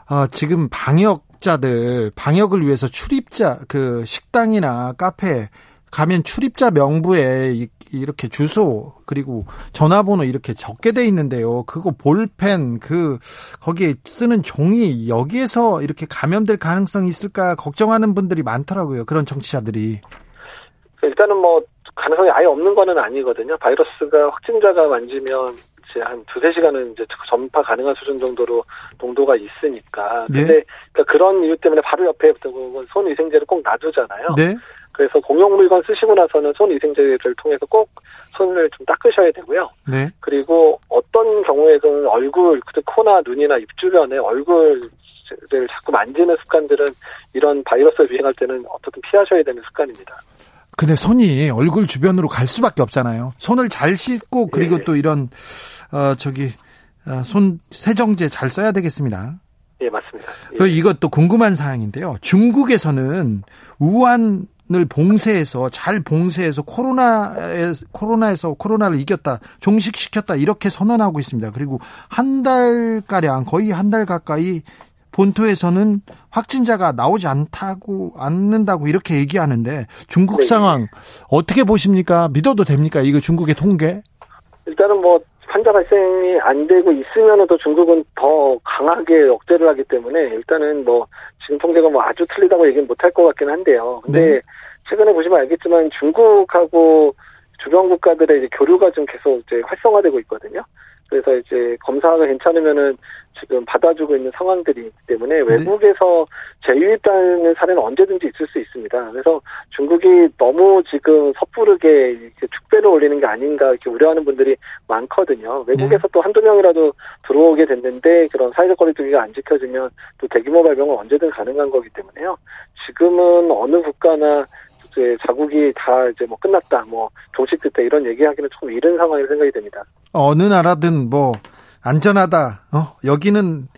아, 지금 방역자들, 방역을 위해서 출입자, 그 식당이나 카페 가면 출입자 명부에 이, 이렇게 주소 그리고 전화번호 이렇게 적게 돼 있는데요. 그거 볼펜 그 거기에 쓰는 종이 여기에서 이렇게 감염될 가능성이 있을까 걱정하는 분들이 많더라고요. 그런 정치자들이. 일단은 뭐 가능성이 아예 없는 거는 아니거든요. 바이러스가 확진자가 만지면 이제 한 두세 시간은 이제 전파 가능한 수준 정도로 농도가 있으니까. 근데 네. 그러니까 그런 이유 때문에 바로 옆에 손 위생제를 꼭 놔두잖아요. 네. 그래서 공용 물건 쓰시고 나서는 손 위생제를 통해서 꼭 손을 좀 닦으셔야 되고요. 네. 그리고 어떤 경우에는 얼굴, 코나 눈이나 입 주변에 얼굴을 자꾸 만지는 습관들은 이런 바이러스를 유행할 때는 어떻든 피하셔야 되는 습관입니다. 근데 손이 얼굴 주변으로 갈 수밖에 없잖아요. 손을 잘 씻고 그리고 예. 또 이런 어, 저기 어, 손 세정제 잘 써야 되겠습니다. 예, 맞습니다. 예. 이것도 궁금한 사항인데요. 중국에서는 우한을 봉쇄해서 잘 봉쇄해서 코로나에, 코로나에서 코로나를 이겼다, 종식시켰다 이렇게 선언하고 있습니다. 그리고 한 달가량, 거의 한 달 가까이 본토에서는 확진자가 나오지 않다고, 않는다고 이렇게 얘기하는데 중국 네. 상황 어떻게 보십니까? 믿어도 됩니까? 이거 중국의 통계? 일단은 뭐 환자 발생이 안 되고 있으면은 또 중국은 더 강하게 억제를 하기 때문에 일단은 뭐 지금 통계가 뭐 아주 틀리다고 얘기는 못할 것 같긴 한데요. 근데 네. 최근에 보시면 알겠지만 중국하고 주변 국가들의 이제 교류가 좀 계속 이제 활성화되고 있거든요. 그래서 이제 검사가 괜찮으면은 지금 받아주고 있는 상황들이 있기 때문에 네. 외국에서 재유입되는 사례는 언제든지 있을 수 있습니다. 그래서 중국이 너무 지금 섣부르게 이렇게 축배를 올리는 게 아닌가 이렇게 우려하는 분들이 많거든요. 외국에서 네. 또 한두 명이라도 들어오게 됐는데 그런 사회적 거리두기가 안 지켜지면 또 대규모 발병은 언제든 가능한 거기 때문에요. 지금은 어느 국가나 이제 자국이 다 이제 뭐 끝났다, 뭐 종식됐다 이런 얘기하기는 조금 이른 상황이라고 생각이 됩니다. 어느 나라든 뭐 안전하다, 어 여기는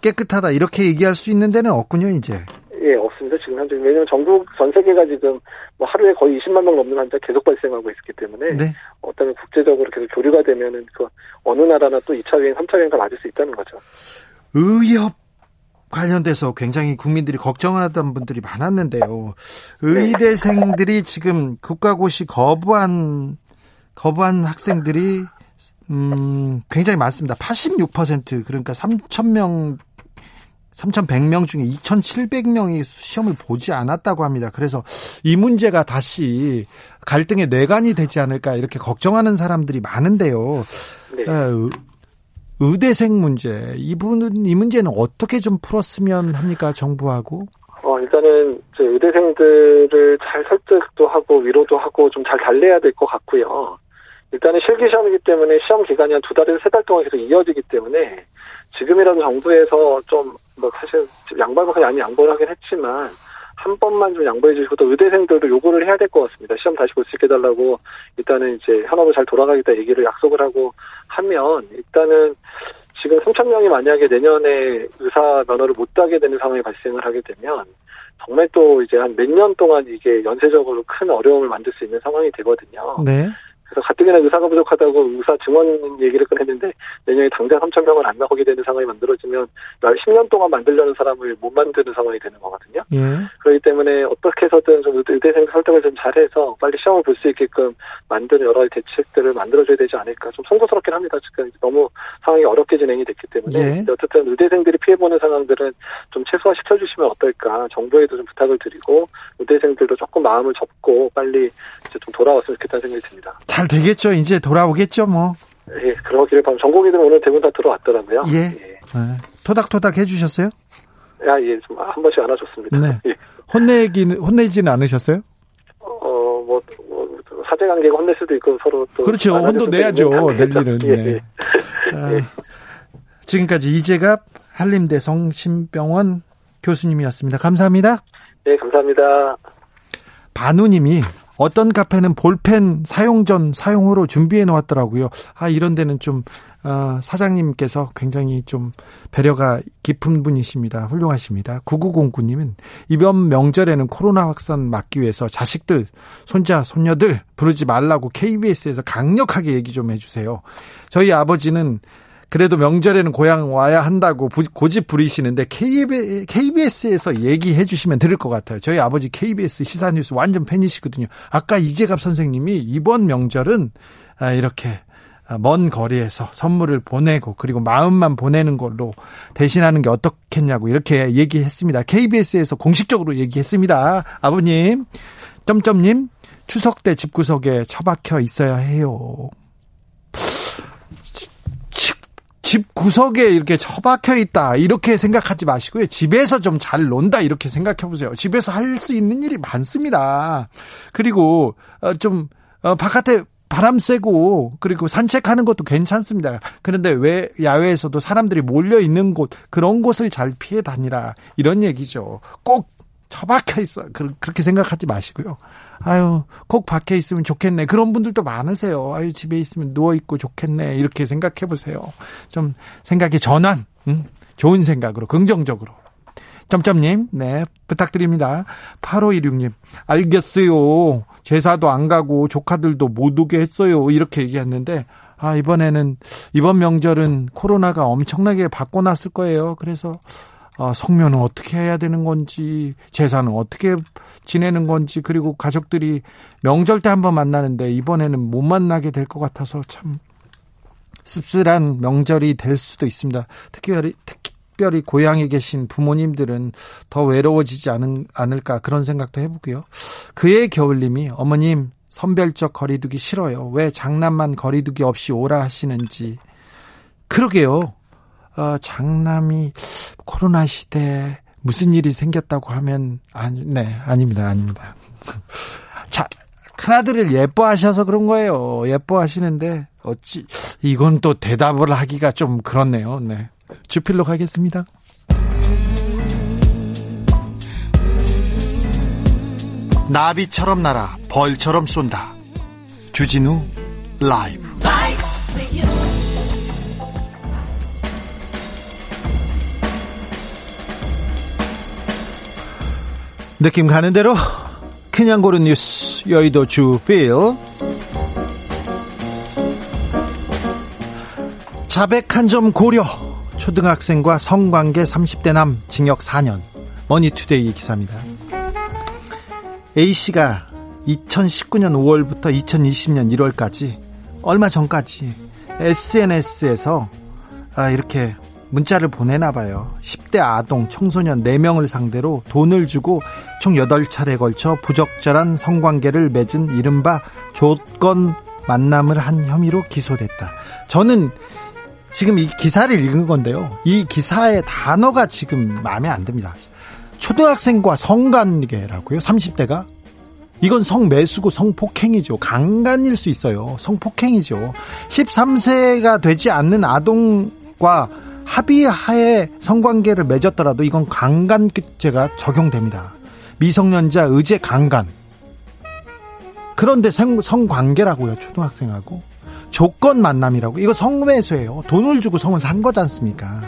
깨끗하다 이렇게 얘기할 수 있는 데는 없군요, 이제. 예, 없습니다. 지금 현재 왜냐하면 전국 전 세계가 지금 뭐 하루에 거의 이십만 명 넘는 환자 계속 발생하고 있기 때문에 네. 어떤 국제적으로 계속 교류가 되면은 그 어느 나라나 또 이 차 유행, 삼 차 유행가 맞을 수 있다는 거죠. 의협 관련돼서 굉장히 국민들이 걱정하던 분들이 많았는데요. 의대생들이 지금 국가고시 거부한 거부한 학생들이 음, 굉장히 많습니다. 팔십육 퍼센트, 그러니까 삼천 명, 삼천백 명 중에 이천칠백 명이 시험을 보지 않았다고 합니다. 그래서 이 문제가 다시 갈등의 뇌관이 되지 않을까 이렇게 걱정하는 사람들이 많은데요. 네. 어, 의대생 문제, 이 부분은, 이 문제는 어떻게 좀 풀었으면 합니까, 정부하고? 어, 일단은, 이제 의대생들을 잘 설득도 하고, 위로도 하고, 좀 잘 달래야 될 것 같고요. 일단은 실기시험이기 때문에 시험 기간이 한 두 달에서 세 달 동안 계속 이어지기 때문에, 지금이라도 정부에서 좀, 뭐, 사실, 양보하고 아니 양보를 하긴 했지만, 한 번만 좀 양보해 주시고, 또 의대생들도 요구를 해야 될 것 같습니다. 시험 다시 볼 수 있게 해달라고, 일단은 이제 현업을 잘 돌아가겠다 얘기를 약속을 하고 하면, 일단은 지금 삼천 명이 만약에 내년에 의사 면허를 못 따게 되는 상황이 발생을 하게 되면, 정말 또 이제 한 몇 년 동안 이게 연쇄적으로 큰 어려움을 만들 수 있는 상황이 되거든요. 네. 그래서 가뜩이나 의사가 부족하다고 의사 증원 얘기를 꺼냈는데 내년에 당장 삼천 명을 안 나오게 되는 상황이 만들어지면 십 년 동안 만들려는 사람을 못 만드는 상황이 되는 거거든요. 예. 그렇기 때문에 어떻게 해서든 좀 의대생 설득을 좀 잘해서 빨리 시험을 볼 수 있게끔 만드는 여러 가지 대책들을 만들어줘야 되지 않을까. 좀 송구스럽긴 합니다. 지금 너무 상황이 어렵게 진행이 됐기 때문에. 예. 어쨌든 의대생들이 피해보는 상황들은 좀 최소화시켜주시면 어떨까. 정부에도 좀 부탁을 드리고 의대생들도 조금 마음을 접고 빨리 이제 좀 돌아왔으면 좋겠다는 생각이 듭니다. 되겠죠. 이제 돌아오겠죠, 뭐. 예, 그러기를 바랍니다. 전공의들 오늘 대부분 다 들어왔더라고요. 예. 예. 토닥토닥 해주셨어요? 아, 예, 좀 한 번씩 안아줬습니다. 네. 예. 혼내기는 혼내지는 않으셨어요? 어, 뭐, 뭐 사제관계가 혼낼 수도 있고 서로 또. 그렇죠. 혼도 내야죠. 낼 일은. 예. 네. 아, 예. 지금까지 이재갑 한림대 성심병원 교수님이었습니다. 감사합니다. 네, 감사합니다. 반우님이. 어떤 카페는 볼펜 사용 전 사용 후로 준비해 놓았더라고요. 아, 이런 데는 좀 어, 사장님께서 굉장히 좀 배려가 깊은 분이십니다. 훌륭하십니다. 구구공구 님은 이번 명절에는 코로나 확산 막기 위해서 자식들, 손자, 손녀들 부르지 말라고 케이비에스에서 강력하게 얘기 좀 해주세요. 저희 아버지는 그래도 명절에는 고향 와야 한다고 고집 부리시는데 케이비에스에서 얘기해 주시면 들을 것 같아요. 저희 아버지 케이비에스 시사뉴스 완전 팬이시거든요. 아까 이재갑 선생님이 이번 명절은 이렇게 먼 거리에서 선물을 보내고 그리고 마음만 보내는 걸로 대신하는 게 어떻겠냐고 이렇게 얘기했습니다. 케이비에스에서 공식적으로 얘기했습니다. 아버님, 점점님, 추석 때 집구석에 처박혀 있어야 해요. 집 구석에 이렇게 처박혀 있다 이렇게 생각하지 마시고요. 집에서 좀 잘 논다 이렇게 생각해 보세요. 집에서 할 수 있는 일이 많습니다. 그리고 좀 바깥에 바람 쐬고 그리고 산책하는 것도 괜찮습니다. 그런데 왜 야외에서도 사람들이 몰려 있는 곳 그런 곳을 잘 피해 다니라 이런 얘기죠. 꼭 처박혀 있어 그렇게 생각하지 마시고요. 아유, 콕 박혀 있으면 좋겠네. 그런 분들도 많으세요. 아유, 집에 있으면 누워 있고 좋겠네. 이렇게 생각해 보세요. 좀 생각의 전환, 음, 좋은 생각으로, 긍정적으로. 점점님, 네, 부탁드립니다. 팔오일육님, 알겠어요. 제사도 안 가고 조카들도 못 오게 했어요. 이렇게 얘기했는데, 아, 이번에는, 이번 명절은 코로나가 엄청나게 바꿔놨을 거예요. 그래서, 어, 성묘는 어떻게 해야 되는 건지, 제사는 어떻게 지내는 건지, 그리고 가족들이 명절 때 한번 만나는데, 이번에는 못 만나게 될 것 같아서 참 씁쓸한 명절이 될 수도 있습니다. 특별히, 특히, 특별히 고향에 계신 부모님들은 더 외로워지지 않은, 않을까 그런 생각도 해보고요. 그의 겨울님이 어머님 선별적 거리두기 싫어요. 왜 장남만 거리두기 없이 오라 하시는지. 그러게요. 어, 장남이 코로나 시대에 무슨 일이 생겼다고 하면 아니, 네, 아닙니다. 아닙니다. 자, 큰아들을 예뻐하셔서 그런 거예요. 예뻐하시는데 어찌 이건 또 대답을 하기가 좀 그렇네요. 네. 주필로 가겠습니다. 나비처럼 날아 벌처럼 쏜다. 주진우 라이브. 느낌 가는 대로 그냥 고른 뉴스 여의도 주필. 자백한 점 고려. 초등학생과 성관계 삼십 대 남 징역 사 년. 머니투데이 기사입니다. A씨가 이천십구년 오월부터 이천이십년 일월까지 얼마 전까지 에스엔에스에서 이렇게 문자를 보내나 봐요. 십 대 아동 청소년 네 명을 상대로 돈을 주고 총 여덟 차례 걸쳐 부적절한 성관계를 맺은 이른바 조건 만남을 한 혐의로 기소됐다. 저는 지금 이 기사를 읽은 건데요. 이 기사의 단어가 지금 마음에 안 듭니다. 초등학생과 성관계라고요? 삼십 대가? 이건 성매수고 성폭행이죠. 강간일 수 있어요. 성폭행이죠. 십삼 세가 되지 않는 아동과 합의하에 성관계를 맺었더라도 이건 강간죄가 적용됩니다. 미성년자 의제 강간. 그런데 성, 성관계라고요. 초등학생하고. 조건 만남이라고. 이거 성매수예요. 돈을 주고 성을 산 거지 않습니까?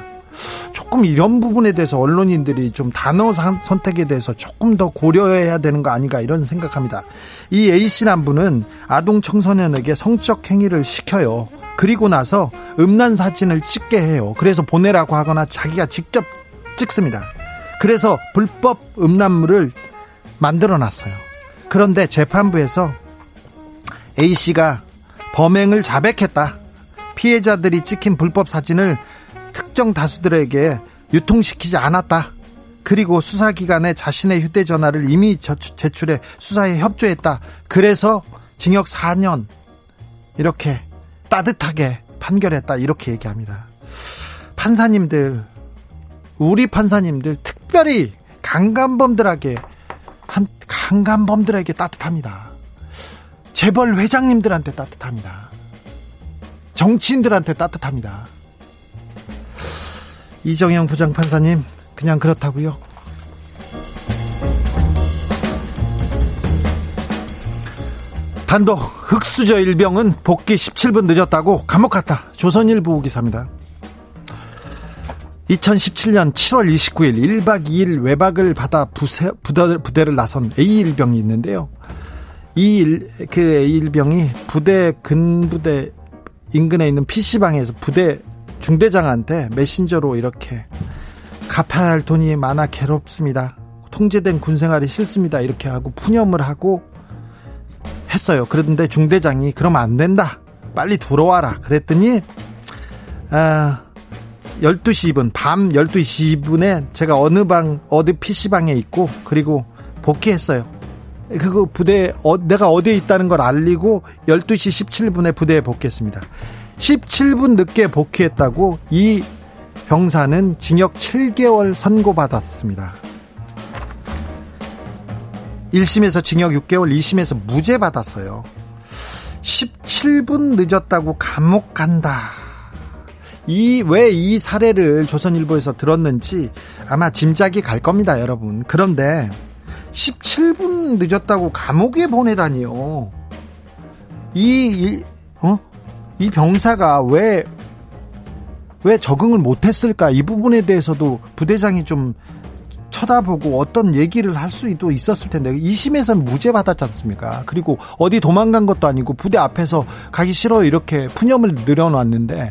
조금 이런 부분에 대해서 언론인들이 좀 단어 선택에 대해서 조금 더 고려해야 되는 거 아닌가 이런 생각합니다. 이 A씨란 분은 아동 청소년에게 성적 행위를 시켜요. 그리고 나서 음란 사진을 찍게 해요. 그래서 보내라고 하거나 자기가 직접 찍습니다. 그래서 불법 음란물을 만들어놨어요. 그런데 재판부에서 A씨가 범행을 자백했다. 피해자들이 찍힌 불법 사진을 특정 다수들에게 유통시키지 않았다. 그리고 수사기관에 자신의 휴대전화를 이미 제출해 수사에 협조했다. 그래서 징역 사 년 이렇게 따뜻하게 판결했다. 이렇게 얘기합니다. 판사님들, 우리 판사님들 특별히 강간범들에게 한 강간범들에게 따뜻합니다. 재벌 회장님들한테 따뜻합니다. 정치인들한테 따뜻합니다. 이정영 부장판사님, 그냥 그렇다고요? 단독 흑수저 일병은 복귀 십칠 분 늦었다고 감옥 갔다. 조선일보 기사입니다. 이천십칠년 칠월 이십구일 일박 이일 외박을 받아 부세, 부대, 부대를 나선 A 일병이 있는데요. 이 일, 그 A일병이 부대 근부대 인근에 있는 피씨방에서 부대 중대장한테 메신저로 이렇게 갚아야 할 돈이 많아 괴롭습니다. 통제된 군생활이 싫습니다. 이렇게 하고 푸념을 하고 했어요. 그런데 중대장이 그러면 안 된다. 빨리 들어와라. 그랬더니 아, 열두 시 이 분 밤 열두 시 이 분에 제가 어느 방 어느 피씨방에 있고 그리고 복귀했어요. 그거 부대 어, 내가 어디에 있다는 걸 알리고 열두 시 십칠 분에 부대에 복귀했습니다. 십칠 분 늦게 복귀했다고 이 병사는 징역 칠 개월 선고받았습니다. 일 심에서 징역 육 개월, 이 심에서 무죄 받았어요. 십칠 분 늦었다고 감옥 간다. 이, 왜 이 사례를 조선일보에서 들었는지 아마 짐작이 갈 겁니다, 여러분. 그런데 십칠 분 늦었다고 감옥에 보내다니요. 이, 이, 어? 이 병사가 왜, 왜 적응을 못했을까? 이 부분에 대해서도 부대장이 좀 쳐다보고 어떤 얘기를 할 수도 있었을 텐데, 이 심에서는 무죄 받았지 않습니까? 그리고 어디 도망간 것도 아니고 부대 앞에서 가기 싫어 이렇게 푸념을 늘려놨는데,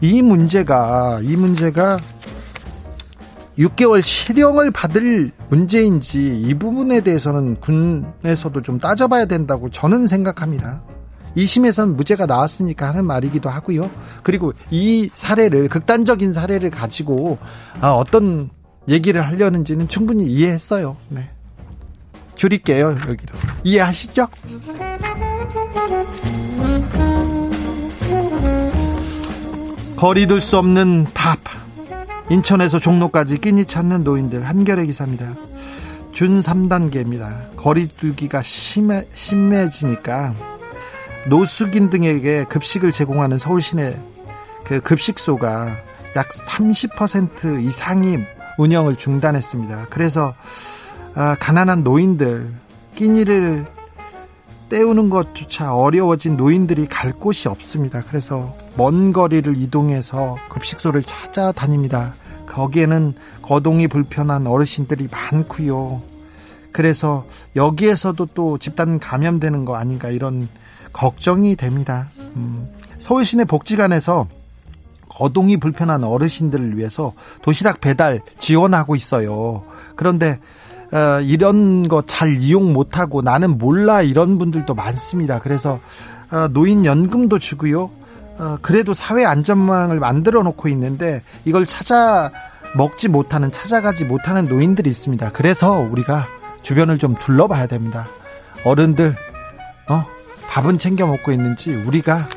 이 문제가, 이 문제가 육 개월 실형을 받을 문제인지 이 부분에 대해서는 군에서도 좀 따져봐야 된다고 저는 생각합니다. 이 심에서는 무죄가 나왔으니까 하는 말이기도 하고요. 그리고 이 사례를, 극단적인 사례를 가지고 어떤 얘기를 하려는지는 충분히 이해했어요. 네. 줄일게요, 여기로. 이해하시죠? 거리둘 수 없는 밥. 인천에서 종로까지 끼니 찾는 노인들, 한겨레 기사입니다. 준 삼 단계입니다. 거리두기가 심해, 심해지니까 노숙인 등에게 급식을 제공하는 서울 시내 그 급식소가 약 삼십 퍼센트 이상이 운영을 중단했습니다. 그래서 아, 가난한 노인들, 끼니를 때우는 것조차 어려워진 노인들이 갈 곳이 없습니다. 그래서 먼 거리를 이동해서 급식소를 찾아다닙니다. 거기에는 거동이 불편한 어르신들이 많고요. 그래서 여기에서도 또 집단 감염되는 거 아닌가 이런 걱정이 됩니다. 음, 서울시내 복지관에서 거동이 불편한 어르신들을 위해서 도시락 배달 지원하고 있어요. 그런데 어, 이런 거 잘 이용 못하고 나는 몰라 이런 분들도 많습니다. 그래서 어, 노인연금도 주고요. 어, 그래도 사회 안전망을 만들어 놓고 있는데 이걸 찾아 먹지 못하는, 찾아가지 못하는 노인들이 있습니다. 그래서 우리가 주변을 좀 둘러봐야 됩니다. 어른들, 어, 밥은 챙겨 먹고 있는지 우리가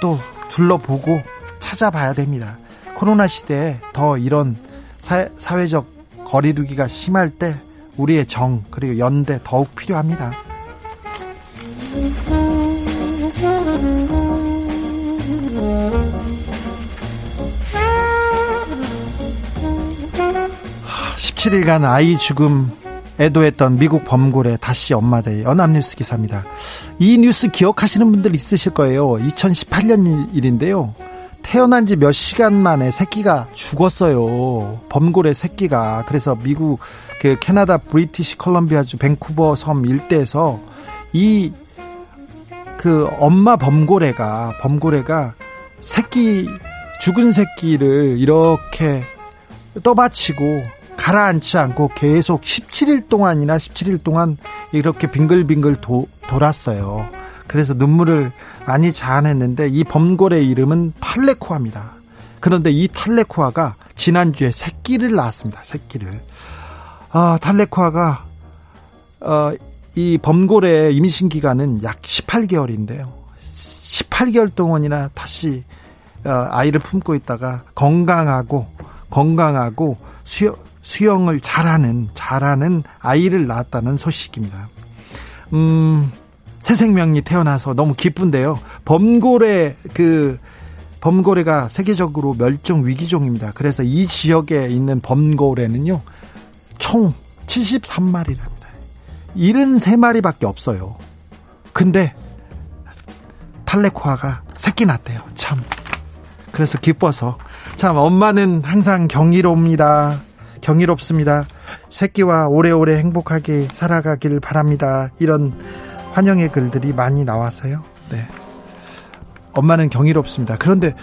또 둘러보고 찾아봐야 됩니다. 코로나 시대에 더 이런 사, 사회적 거리두기가 심할 때 우리의 정 그리고 연대 더욱 필요합니다. 십칠 일간 아이 죽음 애도했던 미국 범골의 다시 엄마 대 연합뉴스 기사입니다. 이 뉴스 기억하시는 분들 있으실 거예요. 이천십팔 년 일인데요. 태어난 지 몇 시간 만에 새끼가 죽었어요. 범골의 새끼가. 그래서 미국 그 캐나다 브리티시 컬럼비아주 밴쿠버 섬 일대에서 이 그 엄마 범고래가 범고래가 새끼 죽은 새끼를 이렇게 떠받치고 가라앉지 않고 계속 십칠 일 동안이나 십칠 일 동안 이렇게 빙글빙글 도, 돌았어요. 그래서 눈물을 많이 자아냈는데 이 범고래의 이름은 탈레코아입니다. 그런데 이 탈레코아가 지난주에 새끼를 낳았습니다. 새끼를. 아, 탈레코아가 어, 이 범고래의 임신 기간은 약 십팔 개월인데요. 십팔 개월 동안이나 다시 어, 아이를 품고 있다가 건강하고 건강하고 수영, 수영을 잘하는 잘하는 아이를 낳았다는 소식입니다. 음. 새 생명이 태어나서 너무 기쁜데요. 범고래, 그, 범고래가 세계적으로 멸종 위기종입니다. 그래서 이 지역에 있는 범고래는요, 총 칠십삼 마리랍니다. 칠십삼 마리밖에 없어요. 근데, 탈레코아가 새끼 낳았대요. 참. 그래서 기뻐서. 참, 엄마는 항상 경이롭니다. 경이롭습니다. 새끼와 오래오래 행복하게 살아가길 바랍니다. 이런, 환영의 글들이 많이 나와서요. 네. 엄마는 경이롭습니다. 그런데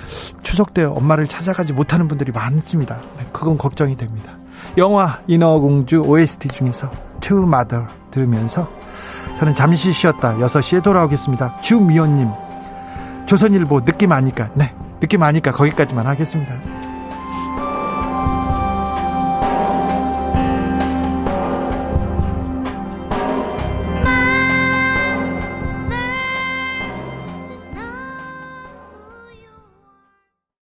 추석 때 엄마를 찾아가지 못하는 분들이 많습니다. 네. 그건 걱정이 됩니다. 영화 인어공주 오에스티 중에서 To Mother 들으면서 저는 잠시 쉬었다 여섯 시에 돌아오겠습니다. 주미호님, 조선일보 느낌 아니까, 네, 느낌 아니까 거기까지만 하겠습니다.